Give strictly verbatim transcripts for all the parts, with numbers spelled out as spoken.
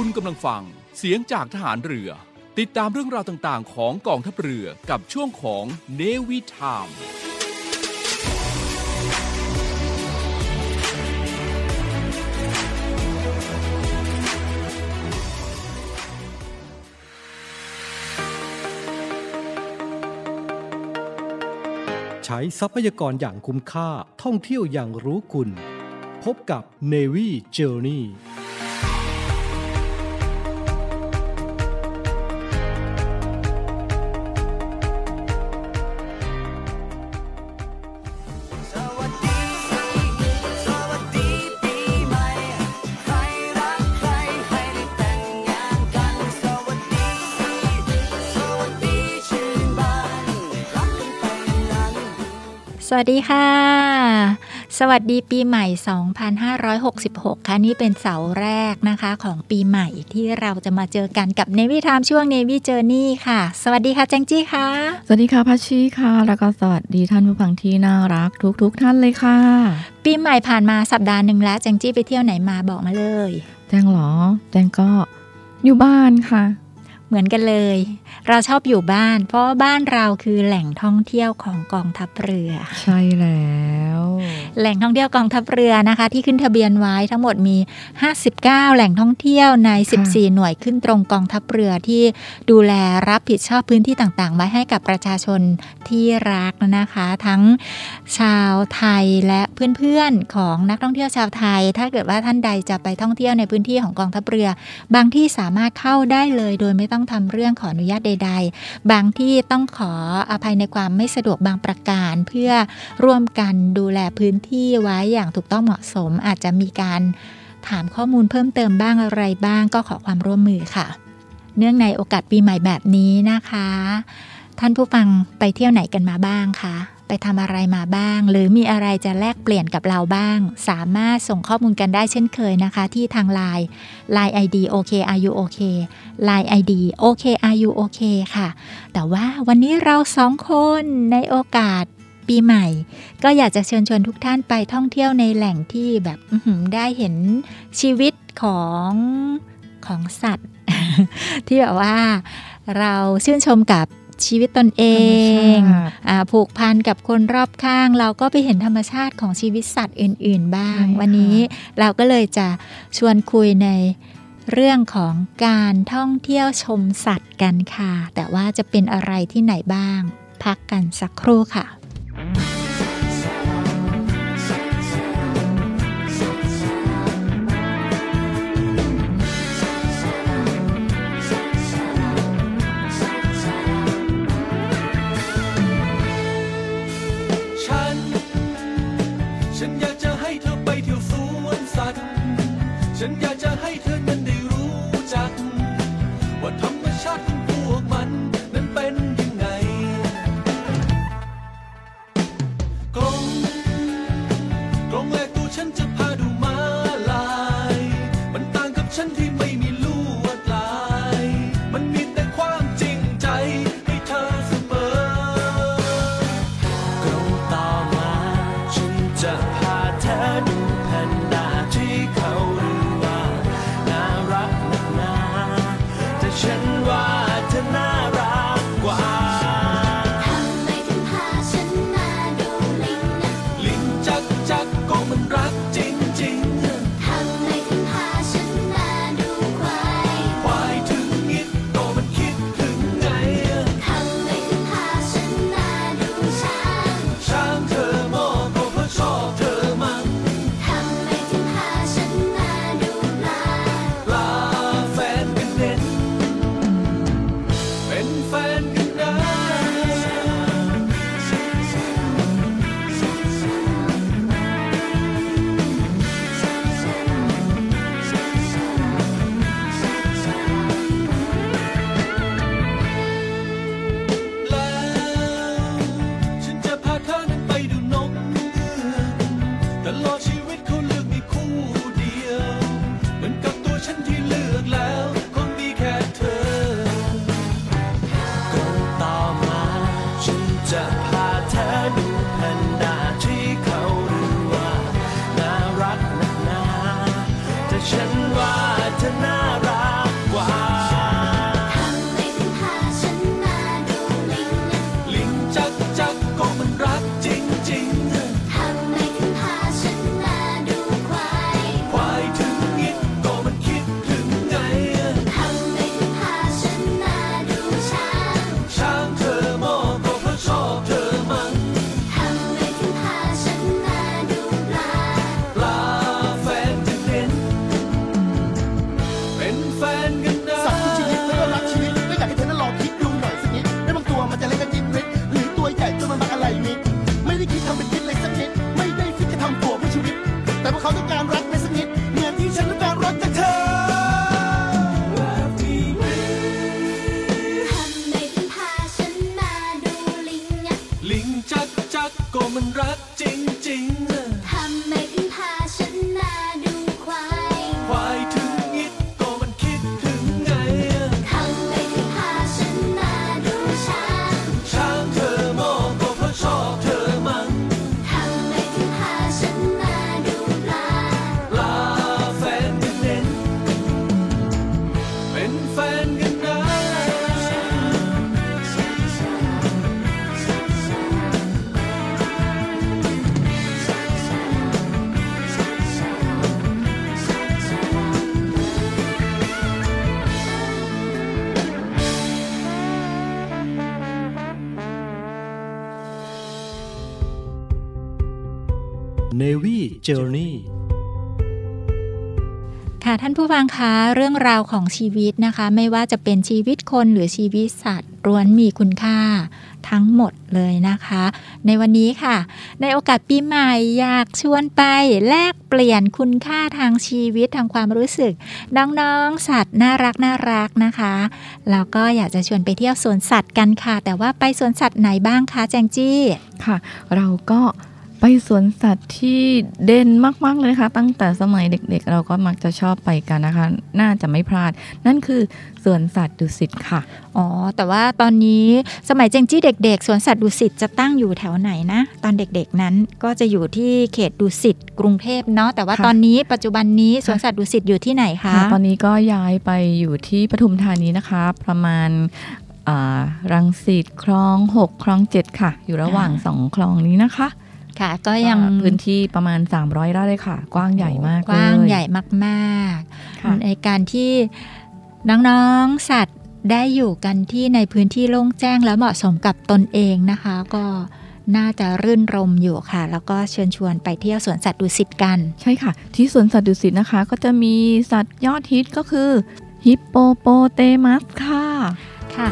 คุณกำลังฟังเสียงจากทหารเรือติดตามเรื่องราวต่างๆของกองทัพเรือกับช่วงของ Navy Timeใช้ทรัพยากรอย่างคุ้มค่าท่องเที่ยวอย่างรู้คุณพบกับ Navy Journey สวัสดีสวัสดีปีใหม่ใครรักใครให้ได้แต่งงานกันสวัสดีสวัสดีชื่นบานรักกันไปนานสวัสดีค่ะสวัสดีปีใหม่สองพันห้าร้อยหกสิบหกค่ะนี่เป็นเสาร์แรกนะคะของปีใหม่ที่เราจะมาเจอกันกับ Navy Time ช่วง Navy Journey ค่ะสวัสดีค่ะแจงจี้ค่ะสวัสดีค่ะพัชชีค่ะแล้วก็สวัสดีท่านผู้ฟังที่น่ารักทุกๆ ท, ท่านเลยค่ะปีใหม่ผ่านมาสัปดาห์นึงแล้วแจงจี้ไปเที่ยวไหนมาบอกมาเลยแจงหรอแจงก็อยู่บ้านค่ะเหมือนกันเลยเราชอบอยู่บ้านเพราะบ้านเราคือแหล่งท่องเที่ยวของกองทัพเรือใช่แล้วแหล่งท่องเที่ยวกองทัพเรือนะคะที่ขึ้นทะเบียนไว้ทั้งหมดมีห้าสิบเก้าแหล่งท่องเที่ยวในสิบสี่หน่วยขึ้นตรงกองทัพเรือที่ดูแลรับผิดชอบพื้นที่ต่างๆไว้ให้กับประชาชนที่รักนะคะทั้งชาวไทยและเพื่อนๆของนักท่องเที่ยวชาวไทยถ้าเกิดว่าท่านใดจะไปท่องเที่ยวในพื้นที่ของกองทัพเรือบางที่สามารถเข้าได้เลยโดยไม่ต้องต้องทำเรื่องขออนุญาตใดๆบางที่ต้องขออภัยในความไม่สะดวกบางประการเพื่อร่วมกันดูแลพื้นที่ไว้อย่างถูกต้องเหมาะสมอาจจะมีการถามข้อมูลเพิ่มเติมบ้างอะไรบ้างก็ขอความร่วมมือค่ะเนื่องในโอกาสปีใหม่แบบนี้นะคะท่านผู้ฟังไปเที่ยวไหนกันมาบ้างคะไปทำอะไรมาบ้างหรือมีอะไรจะแลกเปลี่ยนกับเราบ้างสามารถส่งข้อมูลกันได้เช่นเคยนะคะที่ทาง ไลน์ ไลน์ ไอ ดี โอ เค อาร์ ยู โอ เค ไลน์ ไอ ดี โอ เค อาร์ ยู โอ เค ค่ะแต่ว่าวันนี้เราสองคนในโอกาสปีใหม่ก็อยากจะเชิญชวนทุกท่านไปท่องเที่ยวในแหล่งที่แบบได้เห็นชีวิตของของสัตว์ ที่แบบว่าเราชื่นชมกับชีวิตตนเองผูกพันกับคนรอบข้างเราก็ไปเห็นธรรมชาติของชีวิตสัตว์อื่นๆบ้างวันนี้เราก็เลยจะชวนคุยในเรื่องของการท่องเที่ยวชมสัตว์กันค่ะแต่ว่าจะเป็นอะไรที่ไหนบ้างพักกันสักครู่ค่ะฉันอยากจะให้เธอนั้นได้รู้จักว่าธรรมชาติของพวกมันนั้นเป็นยังไงกรงกรงแรกตัวฉันจะพาดูม้าลายมันต่างกับฉันที่ไม่มีลวดลายมันมีแต่ความจริงใจให้เธอเสมอกรงต่อมาฉันจะพาเธอดูแพนด้าที่เขาBye. รักจริงๆทำไมถึงพาฉันมาดูควายควายถึงอิดก็มันคิดถึงไงทำไมถึงพาฉันมาดูช้างช้างเธอมองก็เพราะชอบเธอมั้งทำไมถึงพาฉันมาดูปลาปลาแฟนกันเล่นเป็นแฟนกันนะNavy Journey ค่ะท่านผู้ฟังคะเรื่องราวของชีวิตนะคะไม่ว่าจะเป็นชีวิตคนหรือชีวิตสัตว์ล้วนมีคุณค่าทั้งหมดเลยนะคะในวันนี้ค่ะในโอกาสปีใหม่อยากชวนไปแลกเปลี่ยนคุณค่าทางชีวิตทางความรู้สึกน้องๆสัตว์น่ารักน่ารักนะคะแล้วก็อยากจะชวนไปเที่ยวสวนสัตว์กันค่ะแต่ว่าไปสวนสัตว์ไหนบ้างคะแจงจี้ค่ะเราก็ไปสวนสัตว์ที่เด่นมากๆเลยนะคะตั้งแต่สมัยเด็กๆ เ, เราก็มักจะชอบไปกันนะคะน่าจะไม่พลาดนั่นคือสวนสัตว์ดุสิตค่ะอ๋อแต่ว่าตอนนี้สมัยเจงจี้เด็กๆสวนสัตว์ดุสิตจะตั้งอยู่แถวไหนนะตอนเด็กๆนั้นก็จะอยู่ที่เขตดุสิตกรุงเทพเนาะแต่ว่าตอนนี้ปัจจุบันนี้สวนสัตว์ดุสิตอยู่ที่ไหนคะตอนนี้ก็ย้ายไปอยู่ที่ปทุมธานีนะคะประมาณรังสิตคลองหกคลองเจ็ดค่ะอยู่ระหว่างสองคลองนี้นะคะค่ะก็ยังพื้นที่ประมาณสามร้อยไร่เลยค่ะกว้างใหญ่มากกว้างใหญ่มากๆในการที่น้องๆสัตว์ได้อยู่กันที่ในพื้นที่โล่งแจ้งแล้วเหมาะสมกับตนเองนะคะก็น่าจะรื่นรมอยู่ค่ะแล้วก็เชิญชวนไปเที่ยวสวนสัตว์ดุสิตกันใช่ค่ะที่สวนสัตว์ดุสิตนะคะก็จะมีสัตว์ยอดฮิตก็คือฮิปโปโปเตมัสค่ะค่ะ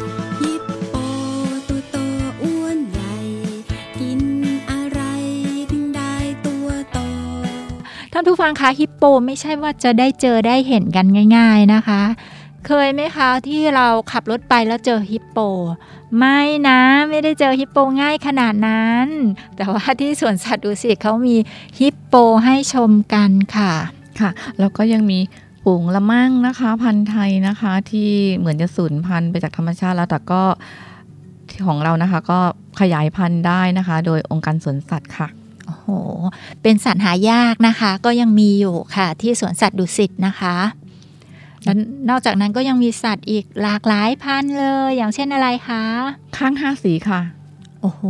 ท่านผู้ฟังคะฮิปโปไม่ใช่ว่าจะได้เจอได้เห็นกันง่ายๆนะคะเคยไหมคะที่เราขับรถไปแล้วเจอฮิปโปไม่นะไม่ได้เจอฮิปโปง่ายขนาดนั้นแต่ว่าที่สวนสัตว์ดุสิตเขามีฮิปโปให้ชมกันค่ะค่ะแล้วก็ยังมีฝูงละมั่งนะคะพันธุ์ไทยนะคะที่เหมือนจะสูญพันธุ์ไปจากธรรมชาติแล้วแต่ก็ของเรานะคะก็ขยายพันธุ์ได้นะคะโดยองค์การสวนสัตว์ค่ะโอ้โหเป็นสัตว์หายากนะคะก็ยังมีอยู่ค่ะที่สวนสัตว์ดุสิตนะคะแล้วนอกจากนั้นก็ยังมีสัตว์อีกหลากหลายพันธุ์เลยอย่างเช่นอะไรคะข้างห้าสีค่ะโอ้โห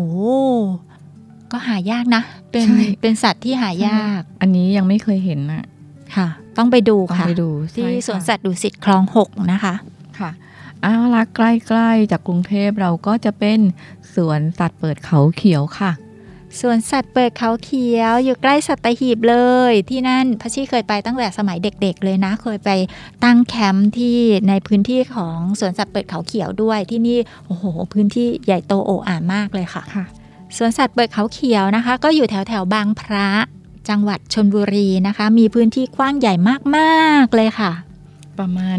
ก็หายากนะเป็นเป็นสัตว์ที่หายากอันนี้ยังไม่เคยเห็นนะค่ะต้องไปดูค่ะที่สวนสัตว์ดุสิตคลองหกนะคะค่ะอ้าวละใกล้ๆจากกรุงเทพเราก็จะเป็นสวนสัตว์เปิดเขาเขียวค่ะสวนสัตว์เปิดเขาเขียวอยู่ใกล้สัตหีบเลยที่นั่นพัชชีเคยไปตั้งแต่สมัยเด็กๆเลยนะเคยไปตั้งแคมป์ที่ในพื้นที่ของสวนสัตว์เปิดเขาเขียวด้วยที่นี่โอ้โหพื้นที่ใหญ่โตโอ่อ่ามากเลยค่ะสวนสัตว์เปิดเขาเขียวนะคะก็อยู่แถวๆบางพระจังหวัดชลบุรีนะคะมีพื้นที่กว้างใหญ่มากๆเลยค่ะประมาณ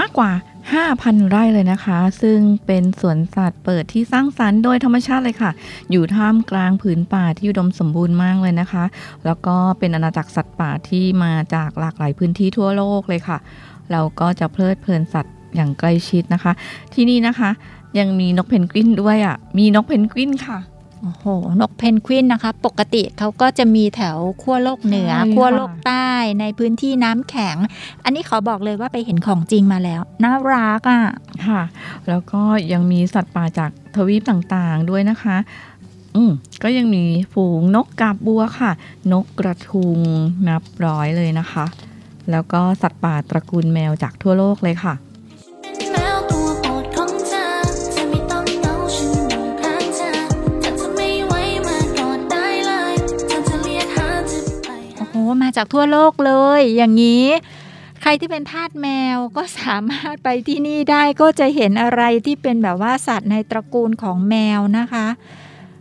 มากกว่า ห้าพัน ไร่เลยนะคะซึ่งเป็นสวนสัตว์เปิดที่สร้างสรรค์โดยธรรมชาติเลยค่ะอยู่ท่ามกลางผืนป่าที่อุดมสมบูรณ์มากเลยนะคะแล้วก็เป็นอาณาจักรสัตว์ป่าที่มาจากหลากหลายพื้นที่ทั่วโลกเลยค่ะเราก็จะเพลิดเพลินสัตว์อย่างใกล้ชิดนะคะที่นี่นะคะยังมีนกเพนกวินด้วยอ่ะมีนกเพนกวินค่ะโอ้โหนกเพนกวินนะคะปกติเขาก็จะมีแถวขั้วโลกเหนือขั้วโลกใต้ในพื้นที่น้ำแข็งอันนี้ขอบอกเลยว่าไปเห็นของจริงมาแล้วน่ารักอ่ะค่ะแล้วก็ยังมีสัตว์ป่าจากทวีปต่างๆด้วยนะคะอืมก็ยังมีฝูงนกกาบบัวค่ะนกกระทุงนับร้อยเลยนะคะแล้วก็สัตว์ป่าตระกูลแมวจากทั่วโลกเลยค่ะมาจากทั่วโลกเลยอย่างนี้ใครที่เป็นทาสแมวก็สามารถไปที่นี่ได้ก็จะเห็นอะไรที่เป็นแบบว่าสัตว์ในตระกูลของแมวนะคะ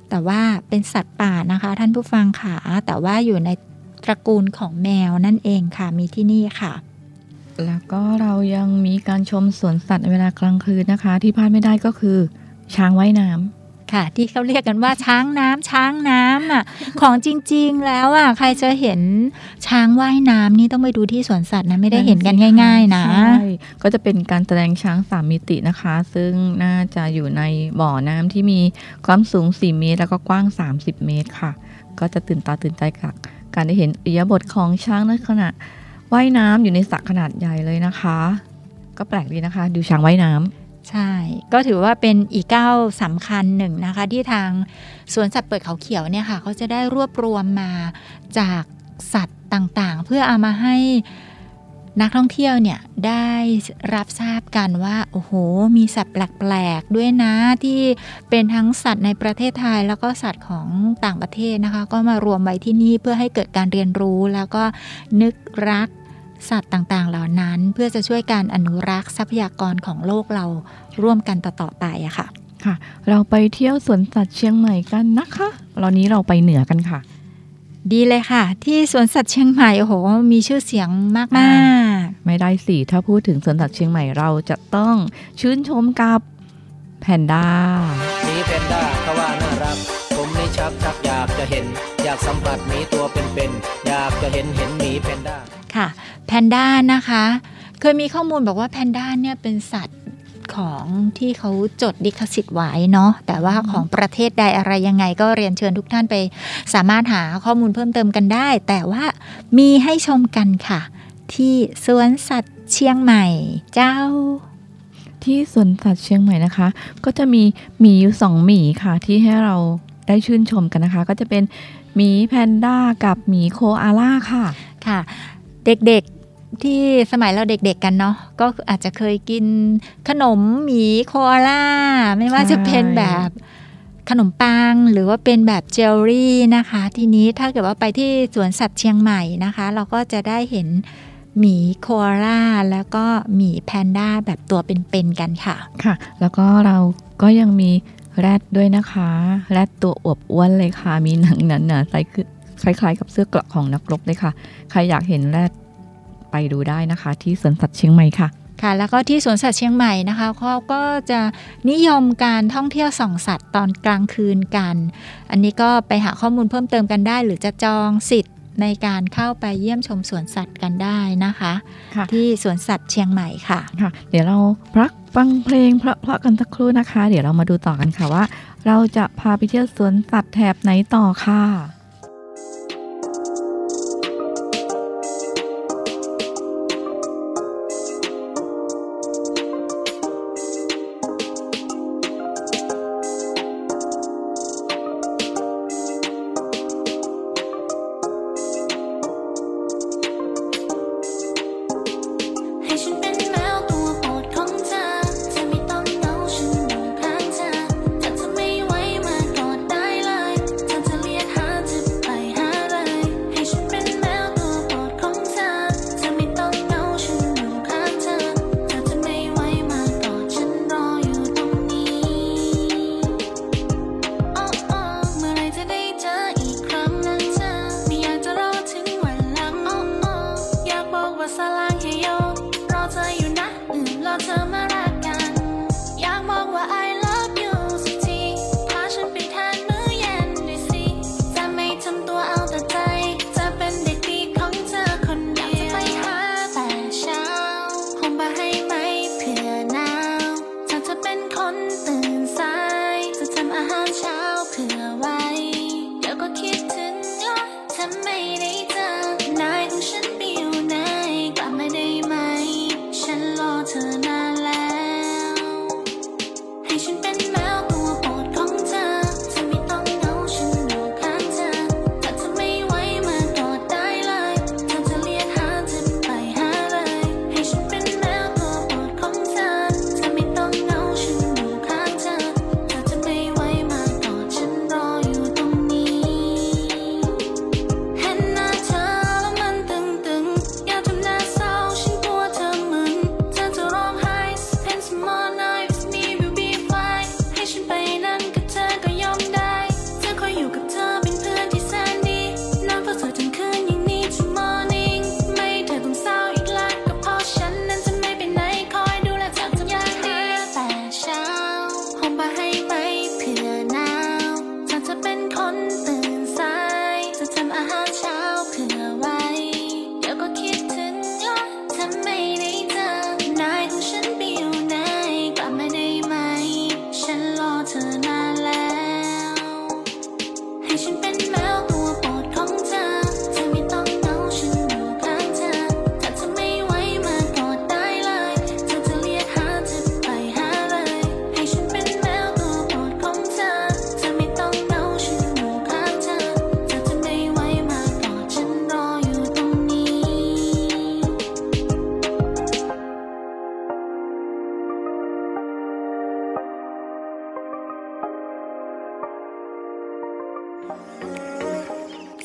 แต่ว่าเป็นสัตว์ป่านะคะท่านผู้ฟังค่ะแต่ว่าอยู่ในตระกูลของแมวนั่นเองค่ะมีที่นี่ค่ะแล้วก็เรายังมีการชมสวนสัตว์เวลากลางคืนนะคะที่พลาดไม่ได้ก็คือช้างว่ายน้ำ ค่ะที่เขาเรียกกันว่าช้างน้ำช้างน้ำอ่ะ ของจริงๆแล้วอ่ะใครจะเห็นช้างว่ายน้ำนี่ต้องไปดูที่สวนสัตว์นะไม่ได้เห็นกันง่ายๆนะก็จะเป็นการแสดงช้างสามมิตินะคะซึ่งน่าจะอยู่ในบ่อน้ำที่มีความสูงสี่เมตรแล้วก็กว้างสามสิบเมตรค่ะก็จะตื่นตาตื่นใจกับการได้เห็นอิริยาบถของช้างในขณะว่ายน้ำอยู่ในสระขนาดใหญ่เลยนะคะก็แปลกดีนะคะดูช้างว่ายน้ำใช่ก็ถือว่าเป็นอีกก้าวสำคัญหนึ่งนะคะที่ทางสวนสัตว์เปิดเขาเขียวเนี่ยค่ะเขาจะได้รวบรวมมาจากสัตว์ต่างๆเพื่อเอามาให้นักท่องเที่ยวเนี่ยได้รับทราบกันว่าโอ้โหมีสัตว์แปลกๆด้วยนะที่เป็นทั้งสัตว์ในประเทศไทยแล้วก็สัตว์ของต่างประเทศนะคะก็มารวมไว้ที่นี่เพื่อให้เกิดการเรียนรู้แล้วก็นึกรักสัตว์ต่างๆเหล่านั้นเพื่อจะช่วยการอนุรักษ์ทรัพยากรของโลกเราร่วมกันต่อๆไปอะค่ะค่ะเราไปเที่ยวสวนสัตว์เชียงใหม่กันนะคะตอนนี้เราไปเหนือกันค่ะดีเลยค่ะที่สวนสัตว์เชียงใหม่โอ้โหมีชื่อเสียงมากๆไม่ได้สิถ้าพูดถึงสวนสัตว์เชียงใหม่เราจะต้องชื่นชมกับแพนด้ามีแพนด้าเขาว่าน่ารักผมนี่ชักชักอยากจะเห็นอยากสัมผัสมีตัวเป็นๆอยากจะเห็นเห็นมีแพนด้าค่ะแพนด้านะคะเคยมีข้อมูลบอกว่าแพนด้าเนี่ยเป็นสัตว์ของที่เขาจดลิขสิทธิ์ไว้เนาะแต่ว่าของประเทศใดอะไรยังไงก็เรียนเชิญทุกท่านไปสามารถหาข้อมูลเพิ่มเติมกันได้แต่ว่ามีให้ชมกันค่ะที่สวนสัตว์เชียงใหม่เจ้าที่สวนสัตว์เชียงใหม่นะคะก็จะมีหมีอยู่สองหมีค่ะที่ให้เราได้ชื่นชมกันนะคะก็จะเป็นหมีแพนด้ากับหมีโคอาล่าค่ะค่ะเด็กๆที่สมัยเราเด็กๆกันเนาะก็อาจจะเคยกินขนมหมีโคอาล่าไม่ว่าจะเป็นแบบขนมปังหรือว่าเป็นแบบเจลลี่นะคะทีนี้ถ้าเกิดว่าไปที่สวนสัตว์เชียงใหม่นะคะเราก็จะได้เห็นหมีโคอาล่าแล้วก็หมีแพนด้าแบบตัวเป็นๆกันค่ะค่ะแล้วก็เราก็ยังมีแรดด้วยนะคะแรดตัวอวบอ้วนเลยค่ะมีหนังหนาๆใสขึ้นคล้ายๆกับเสื้อเกราะของนักรบเลยค่ะใครอยากเห็นแรดไปดูได้นะคะที่สวนสัตว์เชียงใหม่ค่ะค่ะแล้วก็ที่สวนสัตว์เชียงใหม่นะคะเขาก็จะนิยมการท่องเที่ยวส่องสัตว์ตอนกลางคืนกันอันนี้ก็ไปหาข้อมูลเพิ่มเติมกันได้หรือจะจองสิทธิ์ในการเข้าไปเยี่ยมชมสวนสัตว์กันได้นะคะที่สวนสัตว์เชียงใหม่ค่ะค่ะเดี๋ยวเราพักฟังเพลงเพราะๆกันสักครู่นะคะเดี๋ยวเรามาดูต่อกันค่ะว่าเราจะพาไปเที่ยวสวนสัตว์แถบไหนต่อค่ะ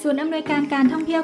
ศูนย์อำนวยการการท่องเที่ยว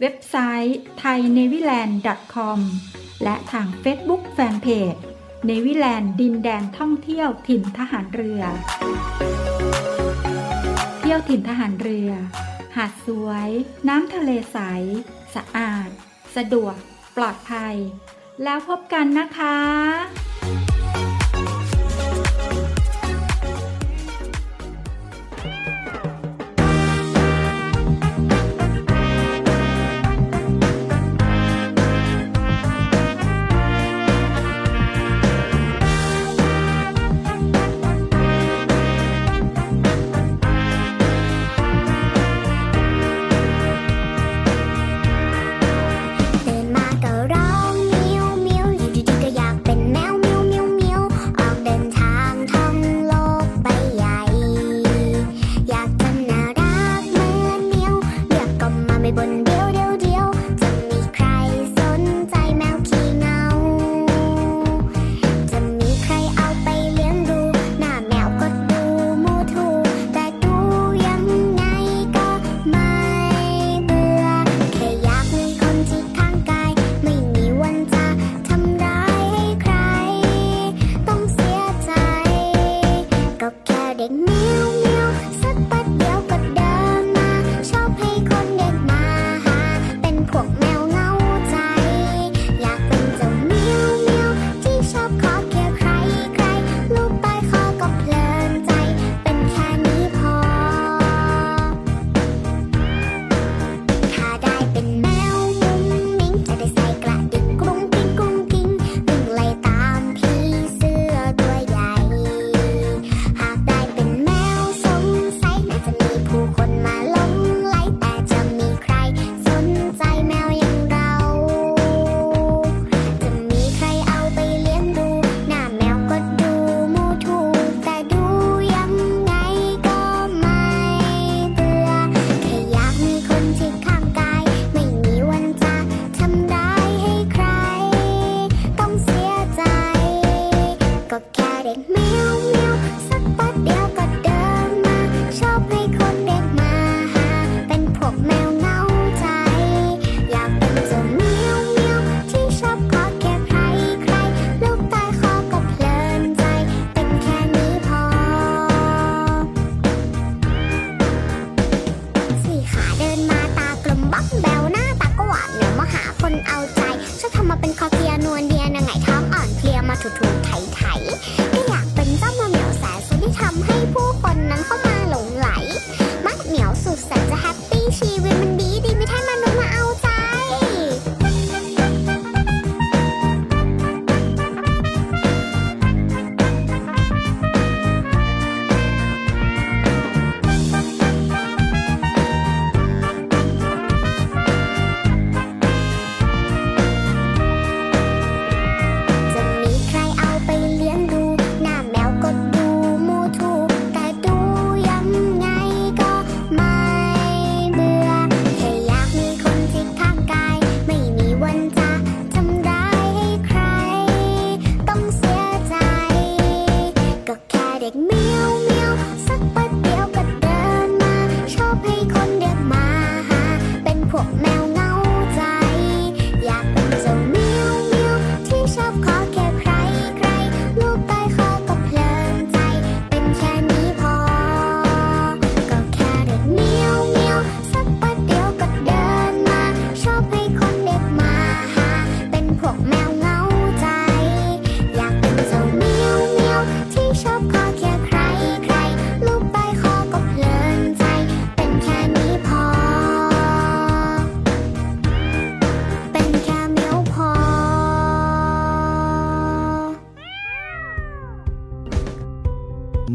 เว็บไซต์ ไทย เนวี่แลนด์ ดอท คอม และทาง Facebook Fanpage Navyland ดินแดนท่องเที่ยวถิ่นทหารเรือเที่ยวถิ่นทหารเรือหาดสวยน้ำทะเลใสสะอาดสะดวกปลอดภัยแล้วพบกันนะคะ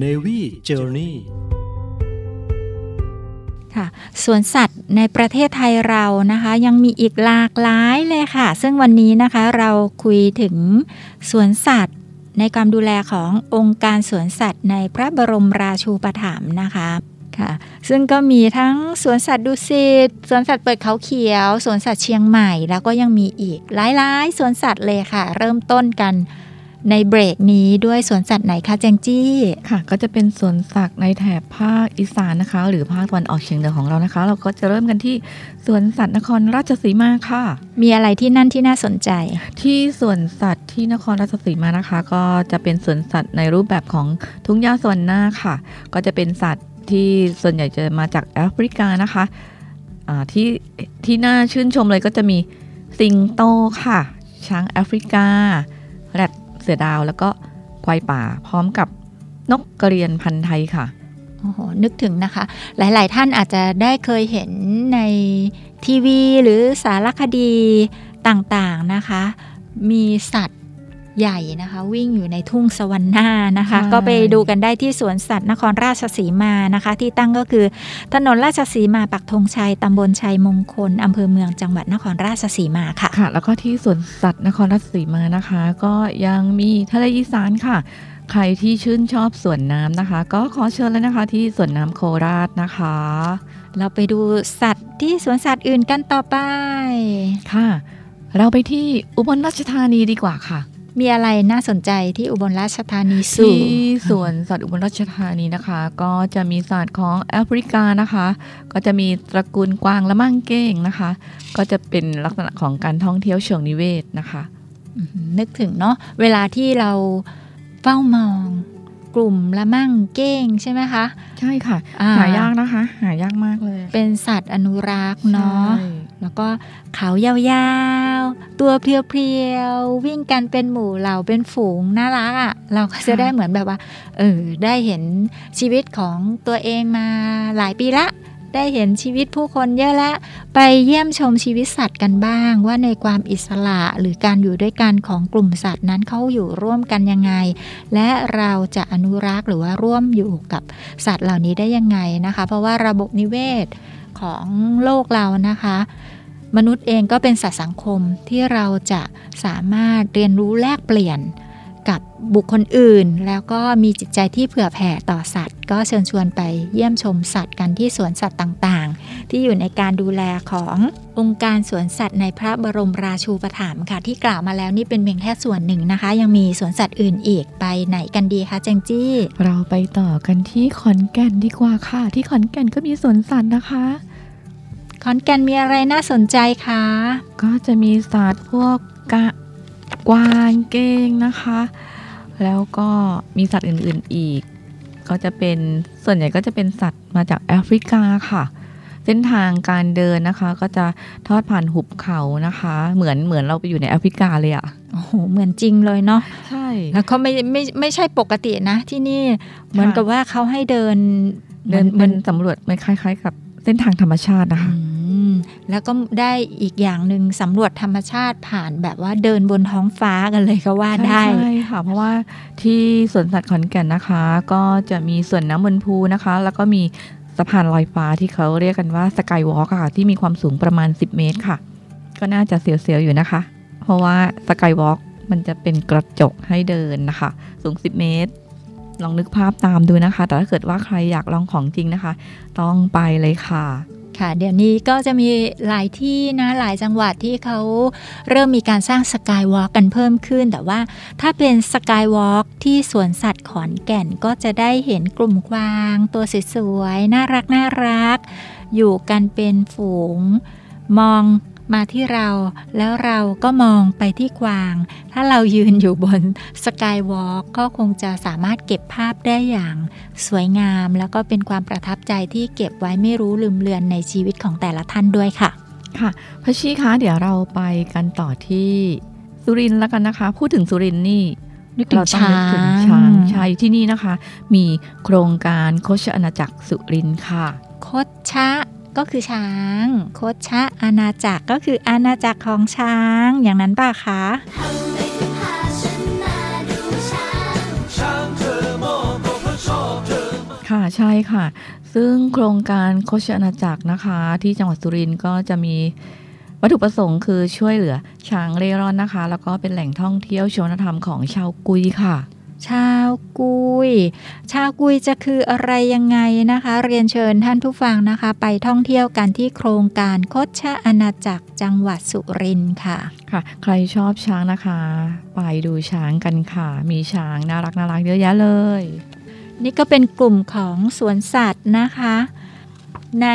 Navy Journey ค่ะสวนสัตว์ ในประเทศไทยเรานะคะยังมีอีกหลากหลายเลยค่ะซึ่งวันนี้นะคะเราคุยถึงสวนสัตว์ในความดูแลขององค์การสวนสัตว์ในพระบรมราชูปถัมภ์นะคะค่ะซึ่งก็มีทั้งสวนสัตว์ดุสิตสวนสัตว์เปิดเขาเขียวสวนสัตว์เชียงใหม่แล้วก็ยังมีอีกหลายๆสวนสัตว์เลยค่ะเริ่มต้นกันในเบรกนี้ด้วยสวนสัตว์ไหนคะแจงจี้ค่ะก็จะเป็นสวนสัตว์ในแถบภาคอีสานนะคะหรือภาคตะวันออกเฉียงเหนือของเรานะคะเราก็จะเริ่มกันที่สวนสัตว์นครราชสีมาค่ะมีอะไรที่นั่นที่น่าสนใจที่สวนสัตว์ที่นครราชสีมานะคะก็จะเป็นสวนสัตว์ในรูปแบบของทุ่งหญ้าสวรรค์นาค่ะก็จะเป็นสัตว์ที่ส่วนใหญ่จะมาจากแอฟริกานะคะอ่าที่ที่น่าชื่นชมเลยก็จะมีสิงโตค่ะช้างแอฟริกาแรดเสือดาวแล้วก็ควายป่าพร้อมกับนกกระเรียนพันธุ์ไทยค่ะโอ้โหนึกถึงนะคะหลายๆท่านอาจจะได้เคยเห็นในทีวีหรือสารคดีต่างๆนะคะมีสัตว์ใหญ่นะคะวิ่งอยู่ในทุ่งสวรรค์หน้านะคะก็ไปดูกันได้ที่สวนสัตว์นครราชสีมานะคะที่ตั้งก็คือถนนราชสีมาปักธงชัยตำบลชัยมงคลอำเภอเมืองจังหวัดนครราชสีมาค่ะค่ะแล้วก็ที่สวนสัตว์นครราชสีมานะคะก็ยังมีทะเลอีสานค่ะใครที่ชื่นชอบสวนน้ำนะคะก็ขอเชิญเลยนะคะที่สวนน้ำโคราชนะคะเราไปดูสัตว์ที่สวนสัตว์อื่นกันต่อไปค่ะเราไปที่อุบลราชธานีดีกว่าค่ะมีอะไรน่าสนใจที่อุบลราชธานีที่สวนสัตว์อุบลราชธานีนะคะก็จะมีสัตว์ของแอฟริกานะคะก็จะมีตระกูลกวางและมั่งเก้งนะคะก็จะเป็นลักษณะของการท่องเที่ยวเชิงนิเวศนะคะนึกถึงเนาะเวลาที่เราเฝ้ามองกลุ่มละมั่งเก้งใช่ไหมคะใช่ค่ะหายากนะคะหายากมากเลยเป็นสัตว์อนุรักษ์เนาะแล้วก็เขายาวๆตัวเพรียวๆวิ่งกันเป็นหมู่เหล่าเป็นฝูงน่ารักอ่ะเราก็จะได้เหมือนแบบว่าเออได้เห็นชีวิตของตัวเองมาหลายปีละได้เห็นชีวิตผู้คนเยอะละไปเยี่ยมชมชีวิตสัตว์กันบ้างว่าในความอิสระหรือการอยู่ด้วยกันของกลุ่มสัตว์นั้นเขาอยู่ร่วมกันยังไงและเราจะอนุรักษ์หรือว่าร่วมอยู่กับสัตว์เหล่านี้ได้ยังไงนะคะเพราะว่าระบบนิเวศของโลกเรานะคะมนุษย์เองก็เป็นสัตว์สังคมที่เราจะสามารถเรียนรู้แลกเปลี่ยนกับบุคคลอื่นแล้วก็มีจิตใจที่เผื่อแผ่ต่อสัตว์ก็เชิญชวนไปเยี่ยมชมสัตว์กันที่สวนสัตว์ต่างๆที่อยู่ในการดูแลขององค์การสวนสัตว์ในพระบรมราชูปถัมภ์ค่ะที่กล่าวมาแล้วนี่เป็นเพียงแค่ส่วนหนึ่งนะคะยังมีสวนสัตว์อื่นอีกไปไหนกันดีคะแจงจี้เราไปต่อกันที่ขอนแก่นดีกว่าค่ะที่ขอนแก่นก็มีสวนสัตว์นะคะขอนแก่นมีอะไรน่าสนใจคะก็จะมีสัตว์พวกกะกวางเก้งนะคะแล้วก็มีสัตว์อื่นๆอีกก็จะเป็นส่วนใหญ่ก็จะเป็นสัตว์มาจากแอฟริกาค่ะเส้นทางการเดินนะคะก็จะทอดผ่านหุบเขานะคะเหมือนเหมือนเราไปอยู่ในแอฟริกาเลยอ่ะโอ้โหเหมือนจริงเลยเนาะใช่แล้วเขาไม่ไม่ไม่ใช่ปกตินะที่นี่เหมือนกับว่าเขาให้เดินเดินเหมือนสำรวจมันคล้ายๆกับเส้นทางธรรมชาตินะคะแล้วก็ได้อีกอย่างหนึ่งสำรวจธรรมชาติผ่านแบบว่าเดินบนท้องฟ้ากันเลยก็ว่าได้ใช่ค่ะเพราะว่าที่สวนสัตว์ขอนแก่นนะคะก็จะมีสวนน้ำบนภูนะคะแล้วก็มีสะพานลอยฟ้าที่เขาเรียกกันว่าสกายวอล์กค่ะที่มีความสูงประมาณสิบเมตรค่ะก็น่าจะเสียวๆอยู่นะคะเพราะว่าสกายวอล์กมันจะเป็นกระจกให้เดินนะคะสูงสิบเมตรลองนึกภาพตามดูนะคะแต่ถ้าเกิดว่าใครอยากลองของจริงนะคะต้องไปเลยค่ะค่ะเดี๋ยวนี้ก็จะมีหลายที่นะหลายจังหวัดที่เขาเริ่มมีการสร้างสกายวอล์กกันเพิ่มขึ้นแต่ว่าถ้าเป็นสกายวอล์กที่สวนสัตว์ขอนแก่นก็จะได้เห็นกลุ่มกวางตัวสวยๆน่ารักน่ารักอยู่กันเป็นฝูงมองมาที่เราแล้วเราก็มองไปที่กวางถ้าเรายืนอยู่บนสกายวอล์กก็คงจะสามารถเก็บภาพได้อย่างสวยงามแล้วก็เป็นความประทับใจที่เก็บไว้ไม่รู้ลืมเลือนในชีวิตของแต่ละท่านด้วยค่ะค่ะพะชีคะเดี๋ยวเราไปกันต่อที่สุรินทร์แล้วกันนะคะพูดถึงสุรินทร์นี่เราต้องนึกถึงช้างใช่ที่นี่นะคะมีโครงการโคชอาณาจักรสุรินทร์ค่ะโคชะก็คือช้างโคชะอาณาจักรก็คืออาณาจักรของช้างอย่างนั้นป่ะคะค่ะใช่ค่ะ ซึ่งโครงการโฆษณาจักรนะคะที่จังหวัดสุรินทร์ก็จะมีวัตถุประสงค์คือช่วยเหลือช้างเร่ร่อนนะคะแล้วก็เป็นแหล่งท่องเที่ยวชนธรรมของชาวกุยค่ะชาวกุยชาวกุยจะคืออะไรยังไงนะคะเรียนเชิญท่านผู้ฟังนะคะไปท่องเที่ยวกันที่โครงการโคชอาณาจักรจังหวัดสุรินทร์ค่ะค่ะใครชอบช้างนะคะไปดูช้างกันค่ะมีช้างน่ารักน่ารักเยอะแยะเลยนี่ก็เป็นกลุ่มของสวนสัตว์นะคะใน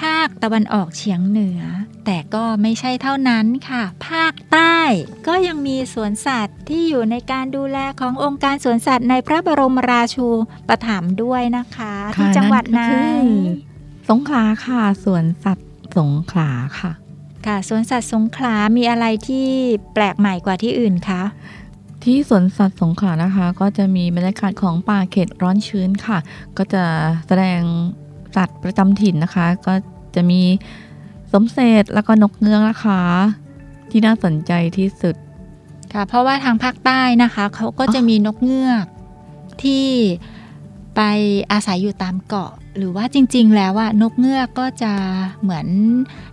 ภาคตะวันออกเฉียงเหนือแต่ก็ไม่ใช่เท่านั้นค่ะภาคใต้ก็ยังมีสวนสัตว์ที่อยู่ในการดูแลขององค์การสวนสัตว์ในพระบรมราชูปถัมภ์ด้วยนะคะที่จังหวัดไหนสงขลาค่ะสวนสัตว์สงขลาค่ะค่ะสวนสัตว์สงขลามีอะไรที่แปลกใหม่กว่าที่อื่นคะที่สวนสัตว์สงขลานะคะก็จะมีบรรยากาศของป่าเขตร้อนชื้นค่ะก็จะแสดงสัตว์ประจำถิ่นนะคะก็จะมีสมเสดแล้วก็นกเงือกนะคะที่น่าสนใจที่สุดค่ะเพราะว่าทางภาคใต้นะคะเขาก็จะมีนกเงือกที่ไปอาศัยอยู่ตามเกาะหรือว่าจริงๆแล้วว่านกเงือกก็จะเหมือน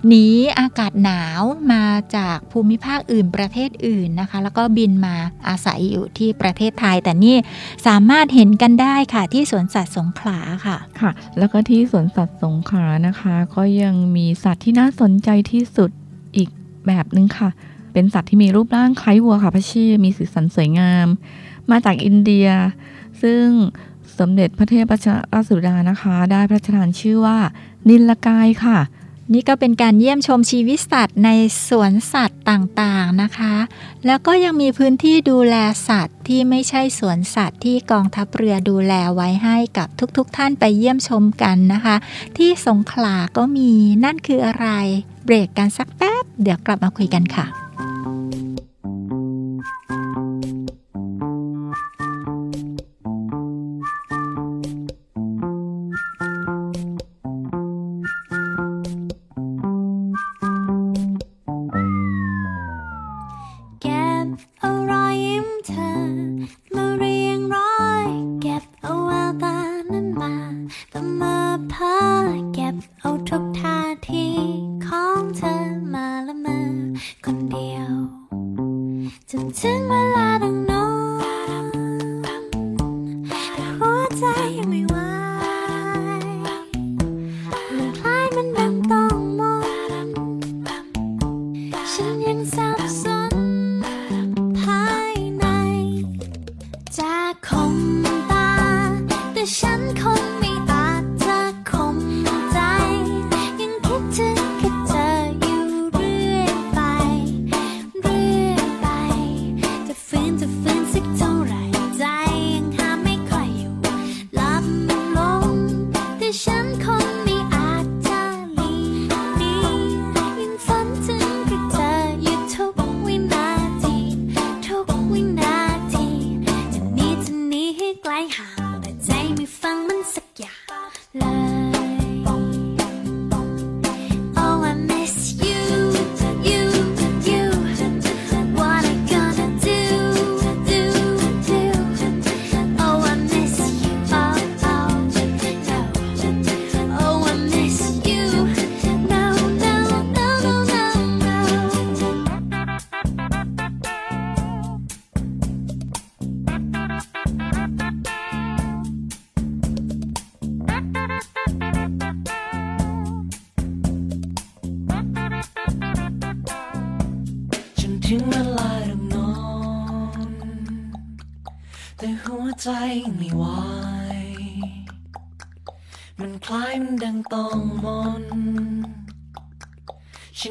หนีอากาศหนาวมาจากภูมิภาคอื่นประเทศอื่นนะคะแล้วก็บินมาอาศัยอยู่ที่ประเทศไทยแต่นี่สามารถเห็นกันได้ค่ะที่สวนสัตว์สงขลาค่ะค่ะแล้วก็ที่สวนสัตว์สงขลานะคะก็ยังมีสัตว์ที่น่าสนใจที่สุดอีกแบบนึงค่ะเป็นสัตว์ที่มีรูปร่างคล้ายวัวค่ะพระชื่อมีสีสันสวยงามมาจากอินเดียซึ่งสมเด็จพระเทพรัตนสุดานะคะได้พระราชทานชื่อว่านิลกายค่ะนี่ก็เป็นการเยี่ยมชมชีวิตสัตว์ในสวนสัตว์ต่างๆนะคะแล้วก็ยังมีพื้นที่ดูแลสัตว์ที่ไม่ใช่สวนสัตว์ที่กองทัพเรือดูแลไว้ให้กับทุกๆท่านไปเยี่ยมชมกันนะคะที่สงขลาก็มีนั่นคืออะไรเบรกกันสักแป๊บเดี๋ยวกลับมาคุยกันค่ะฉั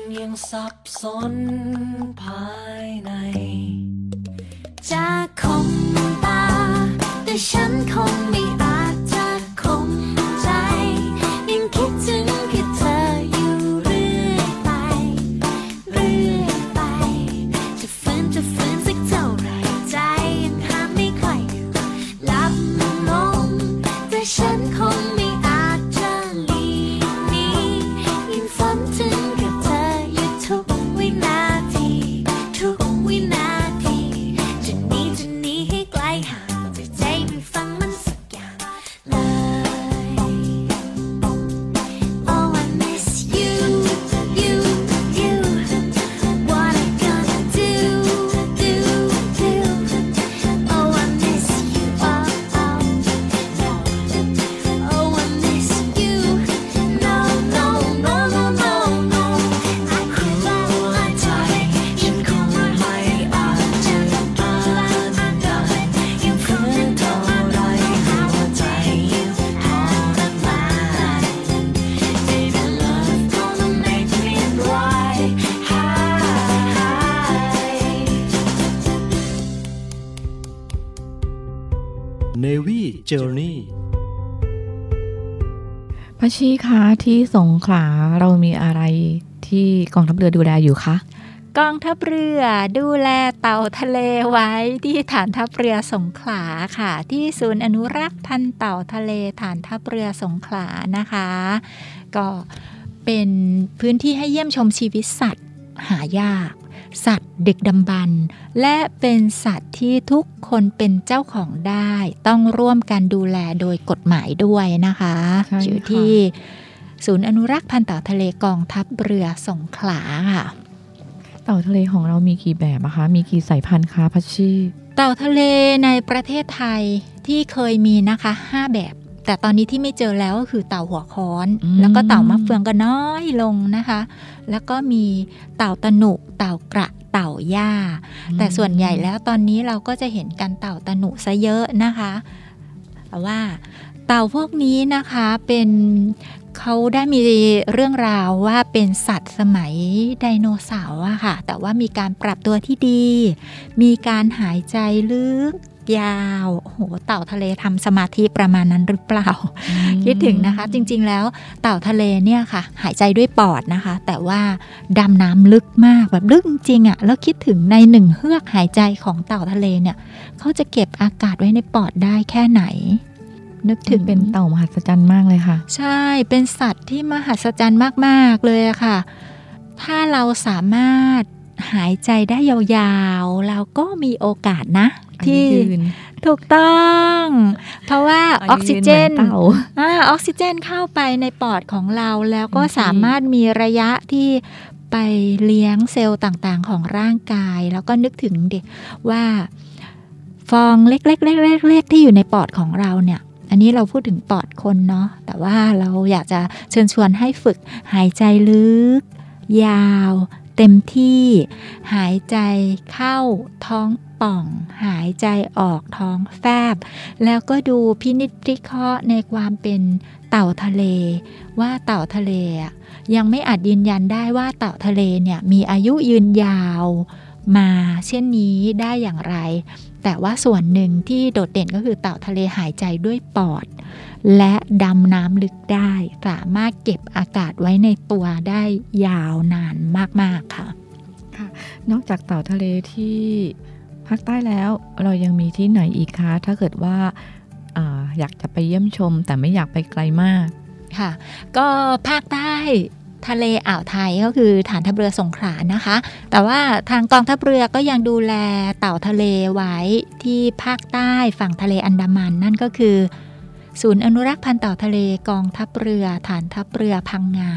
นยังสับสนภายในจะคมตาแต่ฉันคงไม่อาจจะคมใจยังคิดถึงแค่เธออยู่เรื่อยไปเรื่อยไปจะฟื้นจะฟื้นสักเท่าไรใจยังหาไม่ค่อยอยู่หลับลงแต่ฉันคงไม่อาจจะหลีกหนียิ่งฝันถึงทุกวินาทีจะหนีจะหนีให้ไกลห่างแต่ใจไม่ฟังมัน Navy Journey พระชีคะที่สงขลาเรามีอะไรที่กองทัพเรือดูแลอยู่คะกองทัพเรือดูแลเต่าทะเลไว้ที่ฐานทัพเรือสงขลาค่ะที่ศูนย์อนุรักษ์พันธุ์เต่าทะเลฐานทัพเรือสงขลานะคะก็เป็นพื้นที่ให้เยี่ยมชมชีวิตสัตว์หายากสัตว์ดึกดำบรรพ์และเป็นสัตว์ที่ทุกคนเป็นเจ้าของได้ต้องร่วมกันดูแลโดยกฎหมายด้วยนะคะอยู่ที่ศูนย์อนุรักษ์พันธุ์เต่าทะเลกองทัพเรือสงขลาค่ะเต่าทะเลของเรามีกี่แบบนะคะมีกี่สายพันธุ์คะพัชชีเต่าทะเลในประเทศไทยที่เคยมีนะคะห้าแบบแต่ตอนนี้ที่ไม่เจอแล้วก็คือเต่าหัวค้อนแล้วก็เต่ามะเฟืองก็น้อยลงนะคะแล้วก็มีเต่าตะหนุเต่ากระเต่าย่าแต่ส่วนใหญ่แล้วตอนนี้เราก็จะเห็นกันเต่าตะหนุซะเยอะนะคะแต่ว่าเต่าพวกนี้นะคะเป็นเขาได้มีเรื่องราวว่าเป็นสัตว์สมัยไดโนเสาร์อะค่ะแต่ว่ามีการปรับตัวที่ดีมีการหายใจลึกยาวโอ้โหเต่าทะเลทำสมาธิประมาณนั้นหรือเปล่า คิดถึงนะคะจริงๆแล้วเต่าทะเลเนี่ยค่ะหายใจด้วยปอดนะคะแต่ว่าดำน้ำลึกมากแบบลึกจริงอะแล้วคิดถึงในหนึ่งเฮือกหายใจของเต่าทะเลเนี่ยเขาจะเก็บอากาศไว้ในปอดได้แค่ไหนนึกถึงเป็นเต่ามหัศจรรย์มากเลยค่ะใช่เป็นสัตว์ที่มหัศจรรย์มากๆเลยค่ะถ้าเราสามารถหายใจได้ยาวๆเราก็มีโอกาสนะที่ถูกต้องเพราะว่าออกซิเจนออกซิเจนเข้าไปในปอดของเราแล้วก็สามารถมีระยะที่ไปเลี้ยงเซลล์ต่างๆของร่างกายแล้วก็นึกถึงดิว่าฟองเล็กๆๆๆที่อยู่ในปอดของเราเนี่ยอันนี้เราพูดถึงปอดคนเนาะแต่ว่าเราอยากจะเชิญชวนให้ฝึกหายใจลึกยาวเต็มที่หายใจเข้าท้องป่องหายใจออกท้องแฟบแล้วก็ดูพินิจพิเคราะห์ในความเป็นเต่าทะเลว่าเต่าทะเลยังไม่อาจยืนยันได้ว่าเต่าทะเลเนี่ยมีอายุยืนยาวมาเช่นนี้ได้อย่างไรแต่ว่าส่วนหนึ่งที่โดดเด่นก็คือเต่าทะเลหายใจด้วยปอดและดำน้ำลึกได้สามารถเก็บอากาศไว้ในตัวได้ยาวนานมากๆค่ะนอกจากเต่าทะเลที่ภาคใต้แล้วเรายังมีที่ไหนอีกคะถ้าเกิดว่าอ่าอยากจะไปเยี่ยมชมแต่ไม่อยากไปไกลมากค่ะก็ภาคใต้ทะเลอ่าวไทยก็คือฐานทัพเรือสงขลานะคะแต่ว่าทางกองทัพเรือก็ยังดูแลเต่าทะเลไว้ที่ภาคใต้ฝั่งทะเลอันดามันนั่นก็คือศูนย์อนุรักษ์พันธุ์เต่าทะเลกองทัพเรือฐานทัพเรือพังงา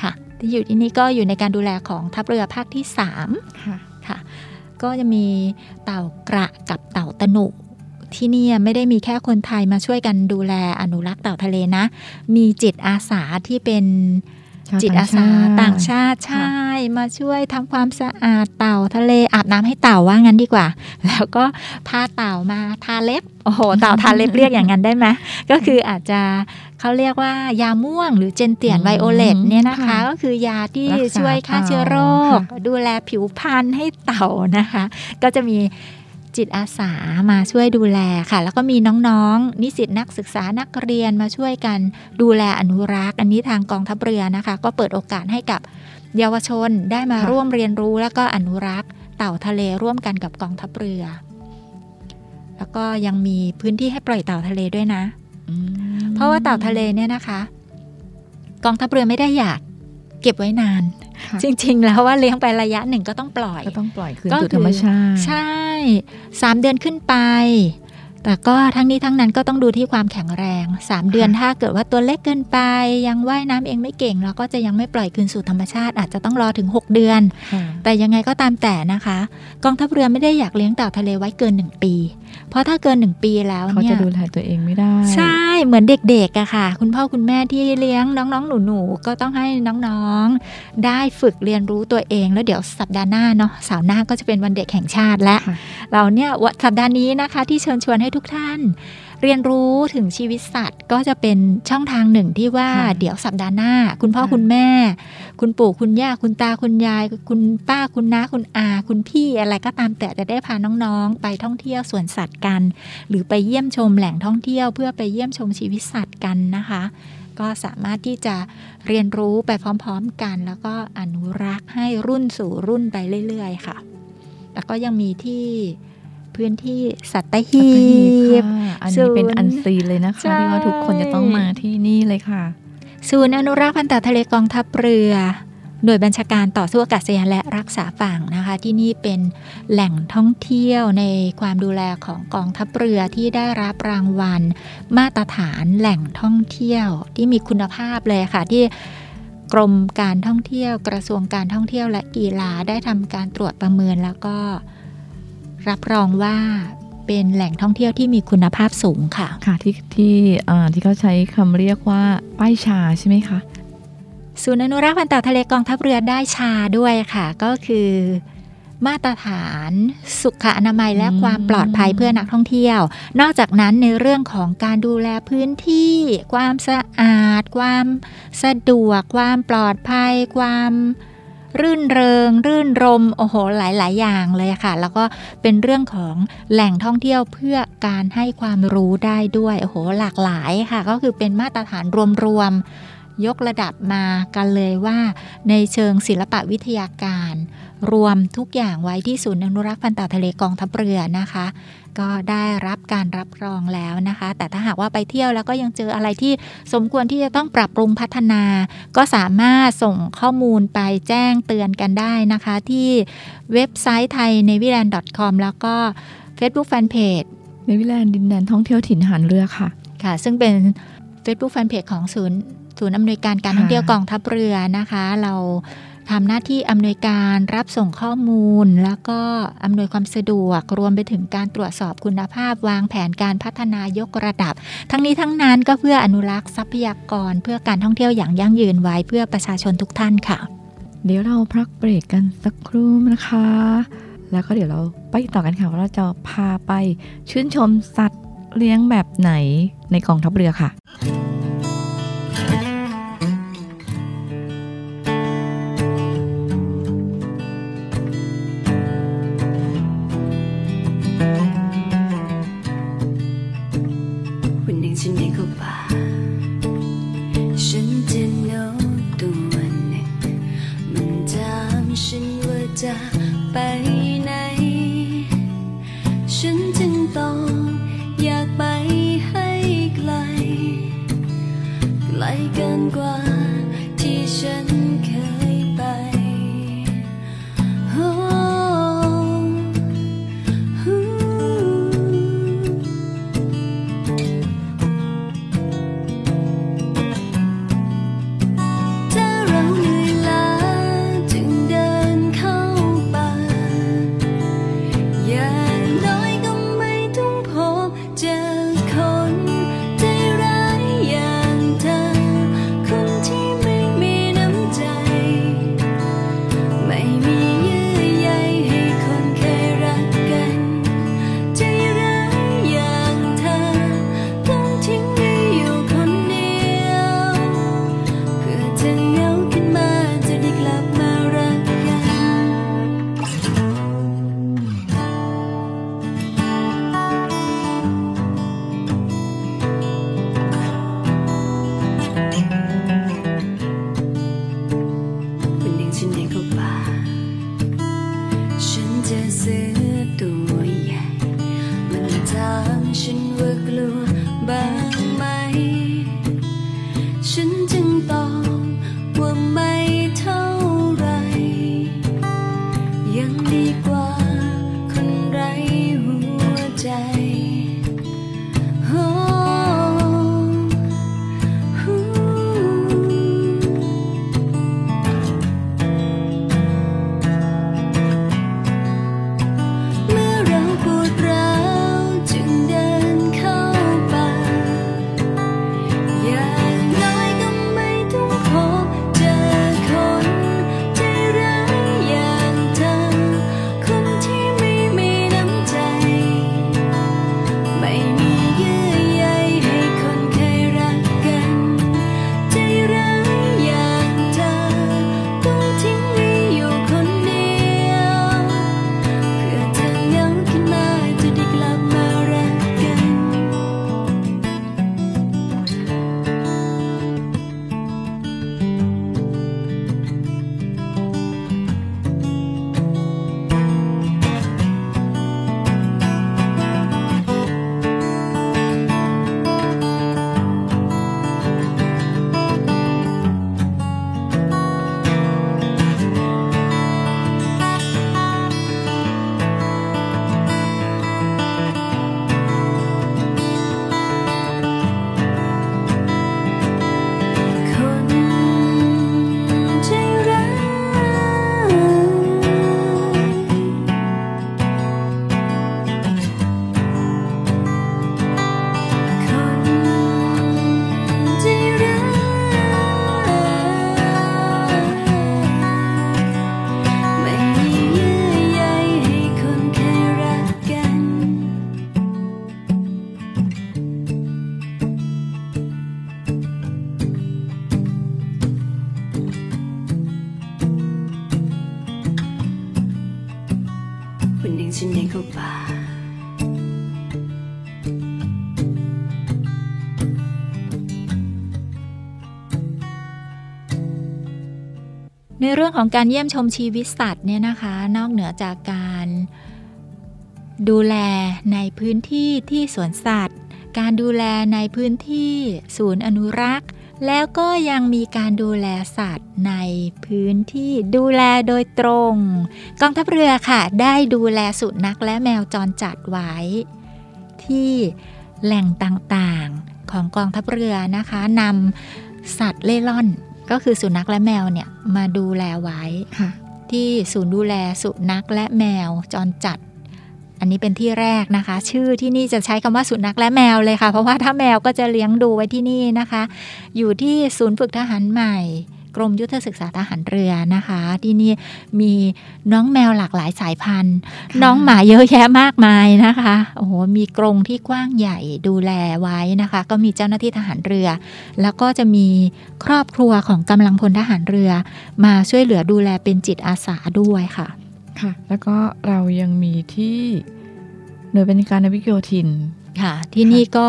ค่ะที่อยู่ที่นี่ก็อยู่ในการดูแลของทัพเรือภาคที่สามค่ะค่ะก็จะมีเต่ากระกับเต่าตะหนุที่นี่ไม่ได้มีแค่คนไทยมาช่วยกันดูแลอนุรักษ์เต่าทะเลนะมีจิตอาสาที่เป็นจิตอาสาต่างชาติใช่มาช่วยทำความสะอาดเต่าทะเลอาบน้ำให้เต่าว่างั้นดีกว่าแล้วก็พาเต่ามาทาเล็บโอ้โหเต่าทาเล็บเรียกอย่างนั้นได้ไหมก็คืออาจจะเขาเรียกว่ายาม่วงหรือเจนเตียนไวโอเลตเนี่ยนะคะก็คือยาที่ช่วยฆ่าเชื้อโรคดูแลผิวพรรณให้เต่านะคะก็จะมีจิตอาสามาช่วยดูแลค่ะแล้วก็มีน้องๆนิสิตนักศึกษานักเรียนมาช่วยกันดูแลอนุรักษ์อันนี้ทางกองทัพเรือนะคะก็เปิดโอกาสให้กับเยาวชนได้มาร่วมเรียนรู้แล้วก็อนุรักษ์เต่าทะเลร่วมกันกับกองทัพเรือแล้วก็ยังมีพื้นที่ให้ปล่อยเต่าทะเลด้วยนะเพราะว่าเต่าทะเลเนี่ยนะคะกองทัพเรือไม่ได้อยากเก็บไว้นานจริงๆแล้วว่าเลี้ยงไประยะหนึ่งก็ต้องปล่อยก็ต้องปล่อยคืนสู่ธรรมชาติใช่สามเดือนขึ้นไปแต่ก็ทั้งนี้ทั้งนั้นก็ต้องดูที่ความแข็งแรงสามเดือนถ้าเกิดว่าตัวเล็กเกินไปยังว่ายน้ำเองไม่เก่งเราก็จะยังไม่ปล่อยคืนสู่ธรรมชาติอาจจะต้องรอถึงหกเดือนแต่ยังไงก็ตามแต่นะคะกองทัพเรือไม่ได้อยากเลี้ยงเต่าทะเลไว้เกินหนึ่งปีเพราะถ้าเกินหนึ่งปีแล้วเนี่ยเขาจะดูแลตัวเองไม่ได้ใช่เหมือนเด็กๆอะค่ะคุณพ่อคุณแม่ที่เลี้ยงน้องๆหนูๆก็ต้องให้น้องๆได้ฝึกเรียนรู้ตัวเองแล้วเดี๋ยวสัปดาห์หน้าเนาะเสาร์หน้าก็จะเป็นวันเด็กแห่งชาติและเราเนี่ยสัปดาห์นี้นะคะที่เชิญชวนให้ ทุกท่านเรียนรู้ถึงชีวิตสัตว์ก็จะเป็นช่องทางหนึ่งที่ว่าเดี๋ยวสัปดาห์หน้าคุณพ่อคุณแม่คุณปู่คุณย่าคุณตาคุณยายคุณป้าคุณน้าคุณอาคุณพี่อะไรก็ตามแต่จะได้พาน้องๆไปท่องเที่ยวสวนสัตว์กันหรือไปเยี่ยมชมแหล่งท่องเที่ยวเพื่อไปเยี่ยมชมชีวิตสัตว์กันนะคะก็สามารถที่จะเรียนรู้ไปพร้อมๆกันแล้วก็อนุรักษ์ให้รุ่นสู่รุ่นไปเรื่อยๆค่ะแล้วก็ยังมีที่พื้นที่สัตหีบอันนี้เป็นอันซีนเลยนะคะที่ว่าทุกคนจะต้องมาที่นี่เลยค่ะศูนย์อนุรักษ์พันธุ์สัตว์ทะเลกองทัพเรือหน่วยบัญชาการต่อสู้อากาศยานและรักษาฝั่งนะคะที่นี่เป็นแหล่งท่องเที่ยวในความดูแลของกองทัพเรือที่ได้รับรางวัลมาตรฐานแหล่งท่องเที่ยวที่มีคุณภาพเลยค่ะที่กรมการท่องเที่ยวกระทรวงการท่องเที่ยวและกีฬาได้ทำการตรวจประเมินแล้วก็รับรองว่าเป็นแหล่งท่องเที่ยวที่มีคุณภาพสูงค่ะค่ะที่ที่ที่เขาใช้คำเรียกว่าป้ายชาใช่ไหมคะศูนย์อนุรักษ์พันธุ์สัตว์ทะเลกองทัพเรือได้ชาด้วยค่ะก็คือมาตรฐานสุขอนามัยและความปลอดภัยเพื่อนักท่องเที่ยวนอกจากนั้นในเรื่องของการดูแลพื้นที่ความสะอาดความสะดวกความปลอดภัยความรื่นเริงรื่นรมโอ้โหหลายๆอย่างเลยค่ะแล้วก็เป็นเรื่องของแหล่งท่องเที่ยวเพื่อการให้ความรู้ได้ด้วยโอ้โหหลากหลายค่ะก็คือเป็นมาตรฐานรวมๆยกระดับมากันเลยว่าในเชิงศิลปวิทยาการรวมทุกอย่างไว้ที่ศูนย์อนุรักษ์พันธุ์สัตว์ทะเลกองทัพเรือนะคะก็ได้รับการรับรองแล้วนะคะแต่ถ้าหากว่าไปเที่ยวแล้วก็ยังเจออะไรที่สมควรที่จะต้องปรับปรุงพัฒนาก็สามารถส่งข้อมูลไปแจ้งเตือนกันได้นะคะที่เว็บไซต์ ไทย เนวี่แลนด์ ดอท คอม แล้วก็ Facebook Fanpage Navyland ดินแดนท่องเที่ยวถิ่นหานเรือค่ะค่ะซึ่งเป็น Facebook Fanpage ของศูนย์ศูนย์อำนวยการการท่องเที่ยวกองทัพเรือนะคะเราทำหน้าที่อำนวยการรับส่งข้อมูลแล้วก็อำนวยความสะดวกรวมไปถึงการตรวจสอบคุณภาพวางแผนการพัฒนายกระดับทั้งนี้ทั้งนั้นก็เพื่ออนุรักษ์ทรัพยากรเพื่อการท่องเที่ยวอย่างยั่งยืนไว้เพื่อประชาชนทุกท่านค่ะเดี๋ยวเราพักเบรกกันสักครู่นะคะแล้วก็เดี๋ยวเราไปต่อกันค่ะว่าเราจะพาไปชื่นชมสัตว์เลี้ยงแบบไหนในกองทัพเรือค่ะ ในเรื่องของการเยี่ยมชมชีวิตสัตว์เนี่ยนะคะนอกเหนือจากการดูแลในพื้นที่ที่สวนสัตว์การดูแลในพื้นที่ศูนย์อนุรักษ์แล้วก็ยังมีการดูแลสัตว์ในพื้นที่ดูแลโดยตรงกองทัพเรือค่ะได้ดูแลสุนัขและแมวจรจัดไว้ที่แหล่งต่างๆของกองทัพเรือนะคะนำสัตว์เล่ร่อนก็คือสุนัขและแมวเนี่ยมาดูแลไว้ที่ศูนย์ดูแลสุนัขและแมวจรจัดอันนี้เป็นที่แรกนะคะชื่อที่นี่จะใช้คำว่าสุนัขและแมวเลยค่ะเพราะว่าถ้าแมวก็จะเลี้ยงดูไว้ที่นี่นะคะอยู่ที่ศูนย์ฝึกทหารใหม่กรมยุทธศึกษาทหารเรือนะคะที่นี่มีน้องแมวหลากหลายสายพันธุ์น้องหมาเยอะแยะมากมายนะคะโอ้โหมีกรงที่กว้างใหญ่ดูแลไว้นะคะก็มีเจ้าหน้าที่ทหารเรือแล้วก็จะมีครอบครัวของกำลังพลทหารเรือมาช่วยเหลือดูแลเป็นจิตอาสาด้วยค่ะค่ะแล้วก็เรายังมีที่หน่วยบริการนาวิกโยธินค่ะที่นี่ก็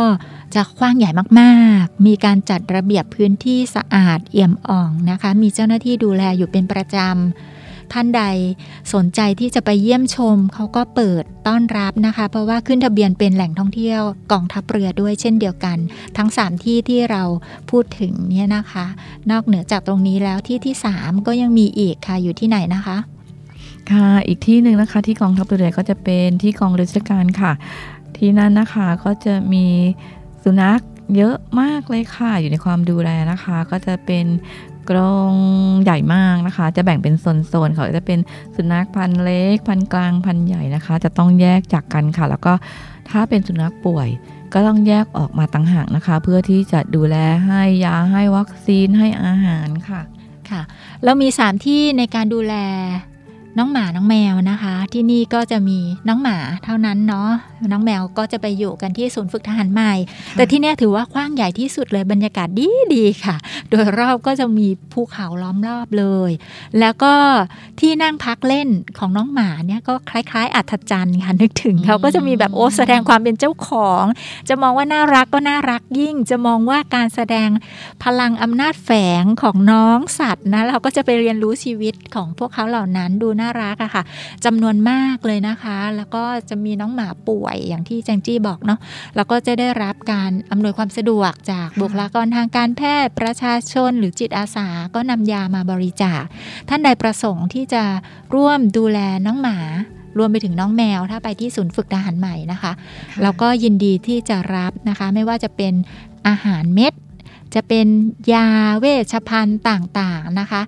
จะกว้างใหญ่มากๆมีการจัดระเบียบพื้นที่สะอาดเอี่ยมอ่องนะคะมีเจ้าหน้าที่ดูแลอยู่เป็นประจำท่านใดสนใจที่จะไปเยี่ยมชมเขาก็เปิดต้อนรับนะคะเพราะว่าขึ้นทะเบียนเป็นแหล่งท่องเที่ยวกองทัพเรือด้วยเช่นเดียวกันทั้งสามที่ที่เราพูดถึงเนี่ยนะคะนอกเหนือจากตรงนี้แล้วที่ที่สามก็ยังมีอีกค่ะอยู่ที่ไหนนะคะค่ะอีกที่หนึ่งนะคะที่กองทัพเรือก็จะเป็นที่กองเรือราชการค่ะที่นั่นนะคะก็จะมีสุนัขเยอะมากเลยค่ะอยู่ในความดูแลนะคะก็จะเป็นกรงใหญ่มากนะคะจะแบ่งเป็นโซนๆเขาจะเป็นสุนัขพันธุ์เล็กพันธุ์กลางพันธุ์ใหญ่นะคะจะต้องแยกจากกันค่ะแล้วก็ถ้าเป็นสุนัขป่วยก็ต้องแยกออกมาต่างหากนะคะเพื่อที่จะดูแลให้ยาให้วัคซีนให้อาหารค่ะค่ะแล้วมีสามที่ในการดูแลน้องหมาน้องแมวนะคะที่นี่ก็จะมีน้องหมาเท่านั้นเนาะน้องแมวก็จะไปอยู่กันที่ศูนย์ฝึกทหารใหม่แต่ที่นี่ถือว่ากว้างใหญ่ที่สุดเลยบรรยากาศดีดีค่ะโดยรอบก็จะมีภูเขาล้อมรอบเลยแล้วก็ที่นั่งพักเล่นของน้องหมาเนี่ยก็คล้ายๆอัศจรรย์ค่ะนึกถึงเขาก็จะมีแบบโอ้แสดงความเป็นเจ้าของจะมองว่าน่ารักก็น่ารักยิ่งจะมองว่าการแสดงพลังอำนาจแฝงของน้องสัตว์นะเราก็จะไปเรียนรู้ชีวิตของพวกเขาเหล่านั้นดูน่ารักอะค่ะจำนวนมากเลยนะคะแล้วก็จะมีน้องหมาป่วยอย่างที่แจงจี้บอกเนาะแล้วก็จะได้รับการอำนวยความสะดวกจากบุคลากรทางการแพทย์ประชาชนหรือจิตอาสาก็นำยามาบริจาคท่านใดประสงค์ที่จะร่วมดูแลน้องหมารวมไปถึงน้องแมวถ้าไปที่ศูนย์ฝึกทหารใหม่นะคะแล้วก็ยินดีที่จะรับนะคะไม่ว่าจะเป็นอาหารเม็ดจะเป็นยาเวชภัณฑ์ต่างๆนะคะ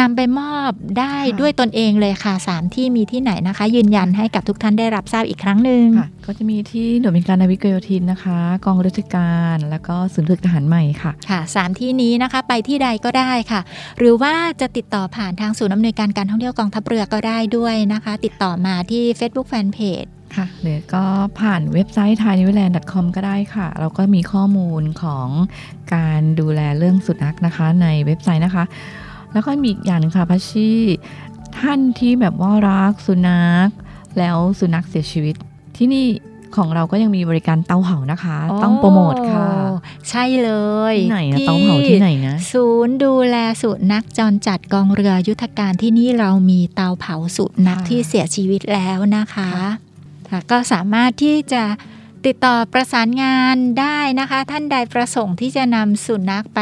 นำไปมอบได้ด้วยตนเองเลยค่ะสามที่มีที่ไหนนะคะยืนยันให้กับทุกท่านได้รับทราบอีกครั้งหนึ่งก็จะมีที่หน่วยบริการนาวิกโยธินนะคะกองราชการแล้วก็ศูนย์ฝึกทหารใหม่ค่ะค่ะสามที่นี้นะคะไปที่ใดก็ได้ค่ะหรือว่าจะติดต่อผ่านทางศูนย์อำนวยการการท่องเที่ยวกองทัพเรือก็ได้ด้วยนะคะติดต่อมาที่ Facebook Fanpageค่ะหรือก็ผ่านเว็บไซต์ ไทยนิวแลนด์ ดอท คอม ก็ได้ค่ะเราก็มีข้อมูลของการดูแลเรื่องสุนัขนะคะในเว็บไซต์นะคะแล้วก็มีอีกอย่างนึงค่ะพัชชีท่านที่แบบว่ารักสุนัขแล้วสุนัขเสียชีวิตที่นี่ของเราก็ยังมีบริการเตาเผานะคะต้องโปรโมทค่ะใช่เลยที่ไหนนะเตาเผาที่ไหนนะศูนย์ดูแลสุนัขจรจัดกองเรือยุทธการที่นี่เรามีเตาเผาสุนัขที่เสียชีวิตแล้วนะคะก็สามารถที่จะติดต่อประสานงานได้นะคะท่านใดประสงค์ที่จะนำสุนัขไป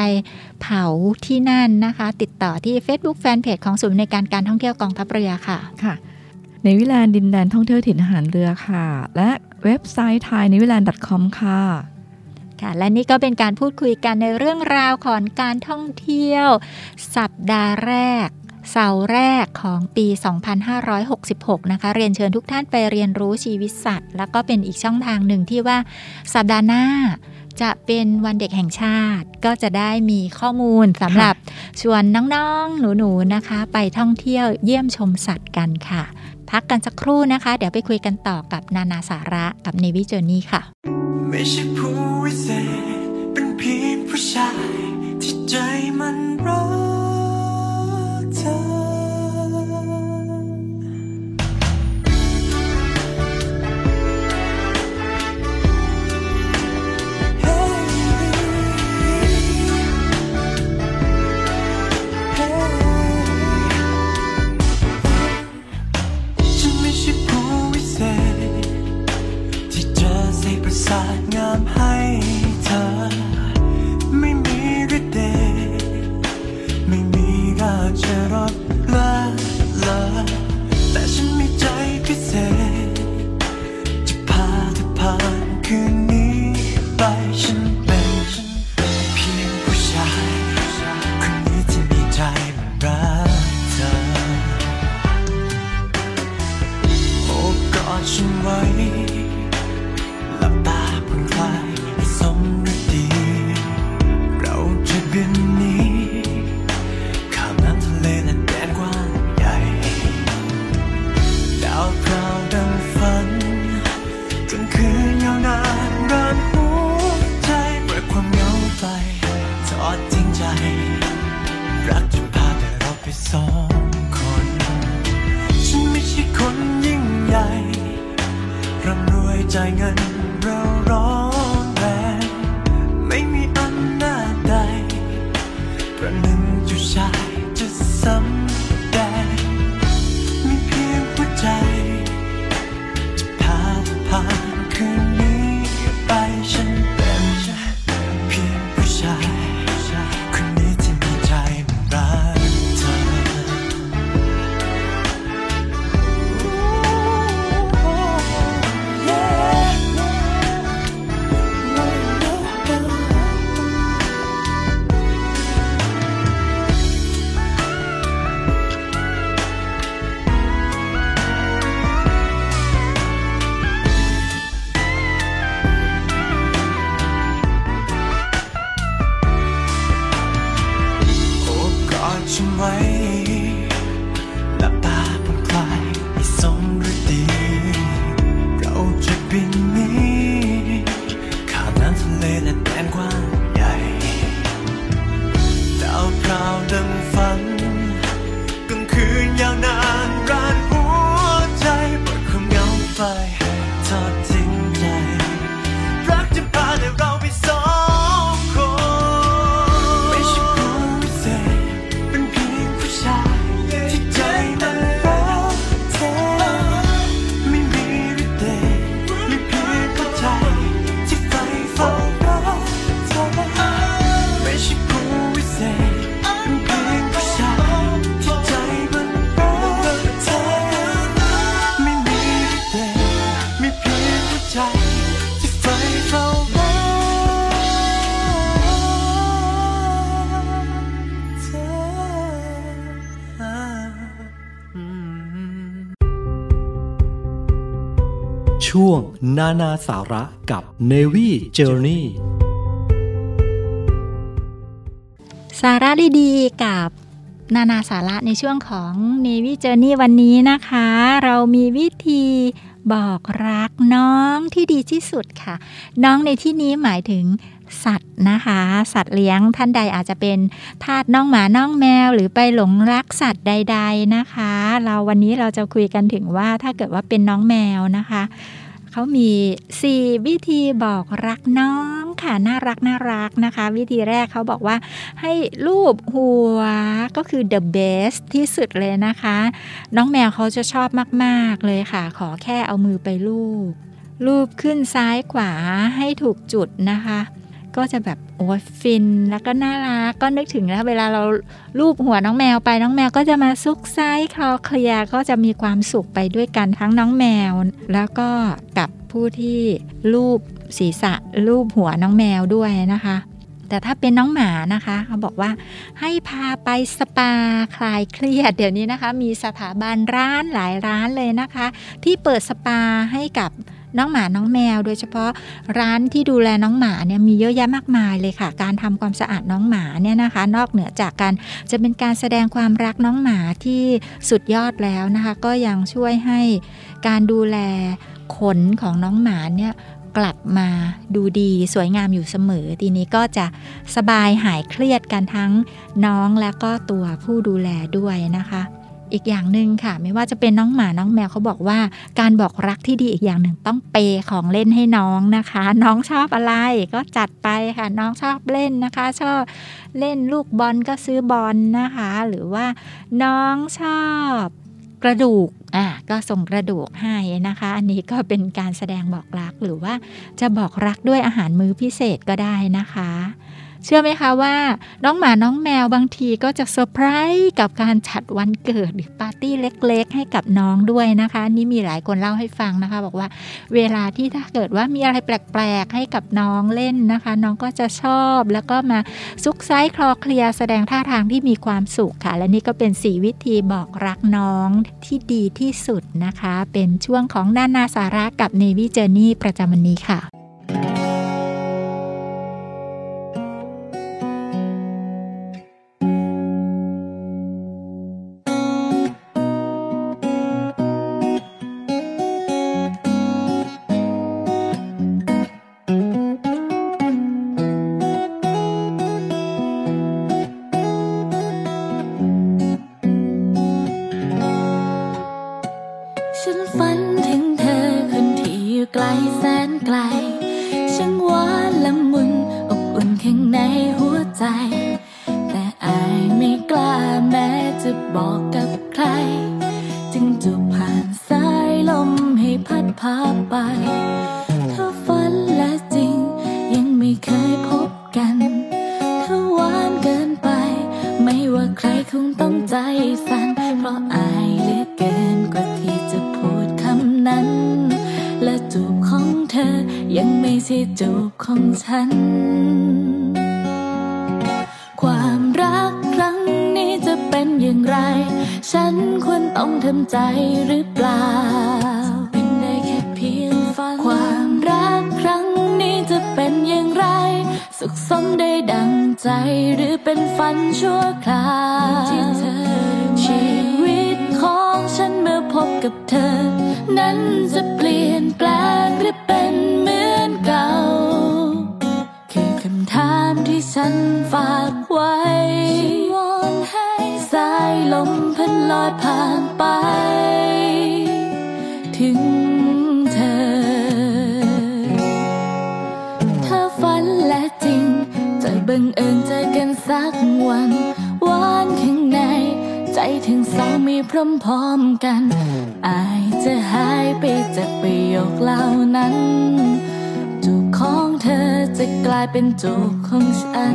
เผาที่นั่นนะคะติดต่อที่ Facebook Fanpage ของศูนย์ในการการท่องเที่ยวกองทัพเรือค่ะค่ะในวิลานดินแดนท่องเที่ยวถิ่นทหารเรือค่ะและเว็บไซต์ ไทยนิวแลนด์ ดอท คอม ค่ะและนี่ก็เป็นการพูดคุยกันในเรื่องราวของการท่องเที่ยวสัปดาห์แรกเสาร์แรกของปี สองพันห้าร้อยหกสิบหก นะคะเรียนเชิญทุกท่านไปเรียนรู้ชีวิตสัตว์แล้วก็เป็นอีกช่องทางหนึ่งที่ว่าสัปดาห์หน้าจะเป็นวันเด็กแห่งชาติก็จะได้มีข้อมูลสำหรับชวนน้องๆหนูๆนะคะไปท่องเที่ยวเยี่ยมชมสัตว์กันค่ะพักกันสักครู่นะคะเดี๋ยวไปคุยกันต่อกับนานาสาระกับ Navy Journey ค่ะไม่ใช่ผู้วิเศษเป็นเพียงผู้ชายที่ใจมันร้อน เมฆและแดนกว้างใหญ่ดาวพราวดังฝันกลางคืนยาวนานรานหัวใจปล่อยความเหงาไปทอดทิ้งใจรักจะพาแต่เราไปสองคนไม่ใช่ผู้พิเศษเป็นเพียงผู้ชายที่ใจมันรักเธอไม่มีฤทธิ์เดชไม่เพียงเข้าใจที่ไฟฟ้ารักเธอไม่ใช่ผู้พิเศษเป็นเพียงผู้ชายที่ใจมันรักเธอไม่มีฤทธิ์เดชไม่เพียงเข้าใจที่ไฟฟ้ารักเธอช่วงนานาสาระกับ Navy Journey สาระดีๆกับนานาสาระในช่วงของ Navy Journey วันนี้นะคะ เรามีวิธีบอกรักน้องที่ดีที่สุดค่ะน้องในที่นี้หมายถึงสัตว์นะคะสัตว์เลี้ยงท่านใดอาจจะเป็นทาสน้องหมาน้องแมวหรือไปหลงรักสัตว์ใดๆนะคะเราวันนี้เราจะคุยกันถึงว่าถ้าเกิดว่าเป็นน้องแมวนะคะเขามีสี่วิธีบอกรักน้องค่ะน่ารักน่ารักนะคะวิธีแรกเขาบอกว่าให้ลูบหัวก็คือ the best ที่สุดเลยนะคะน้องแมวเขาจะชอบมากๆเลยค่ะขอแค่เอามือไปลูบลูบขึ้นซ้ายขวาให้ถูกจุดนะคะก็จะแบบโอ้ฟินแล้วก็น่ารักก็นึกถึงแล้วเวลาเราลูบหัวน้องแมวไปน้องแมวก็จะมาซุกไซส์คลอเคลียก็จะมีความสุขไปด้วยกันทั้งน้องแมวแล้วก็กับผู้ที่ลูบศีรษะลูบหัวน้องแมวด้วยนะคะแต่ถ้าเป็นน้องหมานะคะเขาบอกว่าให้พาไปสปาคลายเครียดเดี๋ยวนี้นะคะมีสถาบันร้านหลายร้านเลยนะคะที่เปิดสปาให้กับน้องหมาน้องแมวโดยเฉพาะร้านที่ดูแลน้องหมาเนี่ยมีเยอะแยะมากมายเลยค่ะการทำความสะอาดน้องหมาเนี่ยนะคะนอกเหนือจากการจะเป็นการแสดงความรักน้องหมาที่สุดยอดแล้วนะคะก็ยังช่วยให้การดูแลขนของน้องหมาเนี่ยกลับมาดูดีสวยงามอยู่เสมอทีนี้ก็จะสบายหายเครียดกันทั้งน้องและก็ตัวผู้ดูแลด้วยนะคะอีกอย่างนึงค่ะไม่ว่าจะเป็นน้องหมาน้องแมวเขาบอกว่าการบอกรักที่ดีอีกอย่างหนึ่งต้องเปย์ของเล่นให้น้องนะคะน้องชอบอะไรก็จัดไปค่ะน้องชอบเล่นนะคะชอบเล่นลูกบอลก็ซื้อบอลนะคะหรือว่าน้องชอบกระดูกอ่ะก็ส่งกระดูกให้นะคะอันนี้ก็เป็นการแสดงบอกรักหรือว่าจะบอกรักด้วยอาหารมื้อพิเศษก็ได้นะคะเชื่อไหมคะว่าน้องหมาน้องแมวบางทีก็จะเซอร์ไพรส์กับการจัดวันเกิดหรือปาร์ตี้เล็กๆให้กับน้องด้วยนะคะนี่มีหลายคนเล่าให้ฟังนะคะบอกว่าเวลาที่ถ้าเกิดว่ามีอะไรแปลกๆให้กับน้องเล่นนะคะน้องก็จะชอบแล้วก็มาซุกไซส์คลอเคลียแสดงท่าทางที่มีความสุขค่ะและนี่ก็เป็นสี่วิธีบอกรักน้องที่ดีที่สุดนะคะเป็นช่วงของนานาสาระกับ Navy Journey ประจำวันนี้ค่ะ ฉันฝากไว้สายลมพัดลอยผ่านไปถึงเธอถ้าฝันและจริงจะบังเอิญเจอกันสักวันหวานข้างในใจถึงสองมีพร้อมพร้อมกันอายจะหายไปจากประโยคเหล่านั้นจูบของเธอจะกลายเป็นจูบของฉัน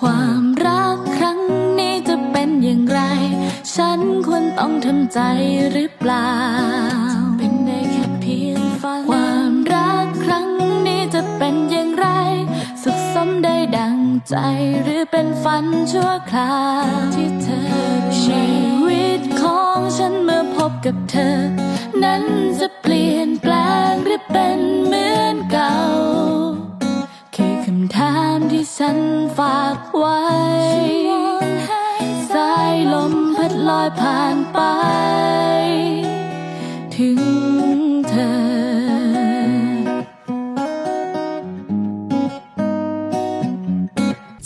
ความรักครั้งนี้จะเป็นอย่างไรฉันควรต้องทำใจหรือเปล่าเป็นได้แค่เพียงฝันความรักครั้งนี้จะเป็นอย่างไรสุขสมได้ดังใจหรือเป็นฝันชั่วคราวที่เธอชีวิตของฉันเมื่อพบกับเธอนั้นจะเปลี่ยนแปลงหรือเป็นเหมือนเก่าคือคำถามที่ฉันฝากไว้สายลมพัดลอยผ่านไปถึงเธอ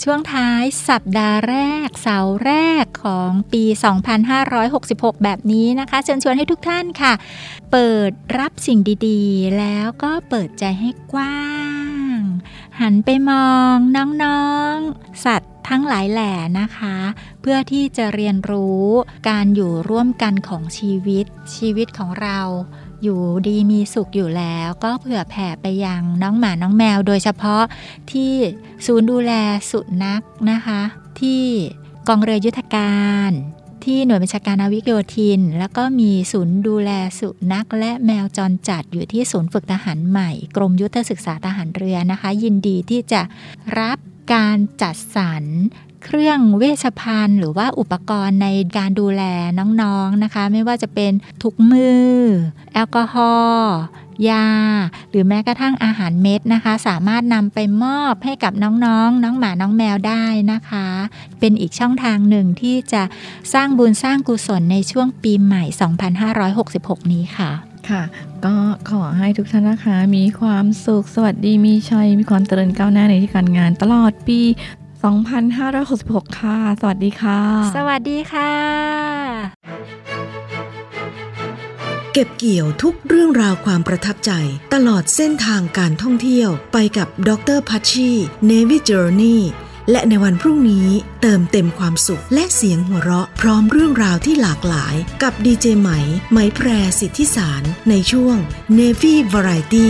ช่วงท้ายสัปดาห์แรกเสาร์แรกของปีสองพันห้าร้อยหกสิบหกแบบนี้นะคะเชิญชวนให้ทุกท่านค่ะเปิดรับสิ่งดีๆแล้วก็เปิดใจให้กว้างหันไปมองน้องๆสัตว์ทั้งหลายแหล่นะคะเพื่อที่จะเรียนรู้การอยู่ร่วมกันของชีวิตชีวิตของเราอยู่ดีมีสุขอยู่แล้วก็เผื่อแผ่ไปยังน้องหมาน้องแมวโดยเฉพาะที่ศูนย์ดูแลสุนัขนะคะที่กองเรือยุทธการที่หน่วยบัญชาการนาวิกโยธินแล้วก็มีศูนย์ดูแลสุนัขและแมวจรจัดอยู่ที่ศูนย์ฝึกทหารใหม่กรมยุทธศึกษาทหารเรือนะคะยินดีที่จะรับการจัดสรรเครื่องเวชภัณฑ์หรือว่าอุปกรณ์ในการดูแลน้องๆ นะคะไม่ว่าจะเป็นถุงมือแอลกอฮอล์ยาหรือแม้กระทั่งอาหารเม็ดนะคะสามารถนำไปมอบให้กับน้องๆ น้อง, น้องหมาน้องแมวได้นะคะเป็นอีกช่องทางหนึ่งที่จะสร้างบุญสร้างกุศลในช่วงปีใหม่สองพันห้าร้อยหกสิบหกนี้ค่ะค่ะก็ขอให้ทุกท่านนะคะมีความสุขสวัสดีมีชัยมีความเจริญก้าวหน้าในที่การงานตลอดปีสองพันห้าร้อยหกสิบหกค่ะสวัสดีค่ะสวัสดีค่ะเก็บเกี่ยวทุกเรื่องราวความประทับใจตลอดเส้นทางการท่องเที่ยวไปกับดร.พัชชี Navy Journey และในวันพรุ่งนี้เติมเต็มความสุขและเสียงหัวเราะพร้อมเรื่องราวที่หลากหลายกับดีเจไหมไหมแพรสิทธิสารในช่วง Navy Variety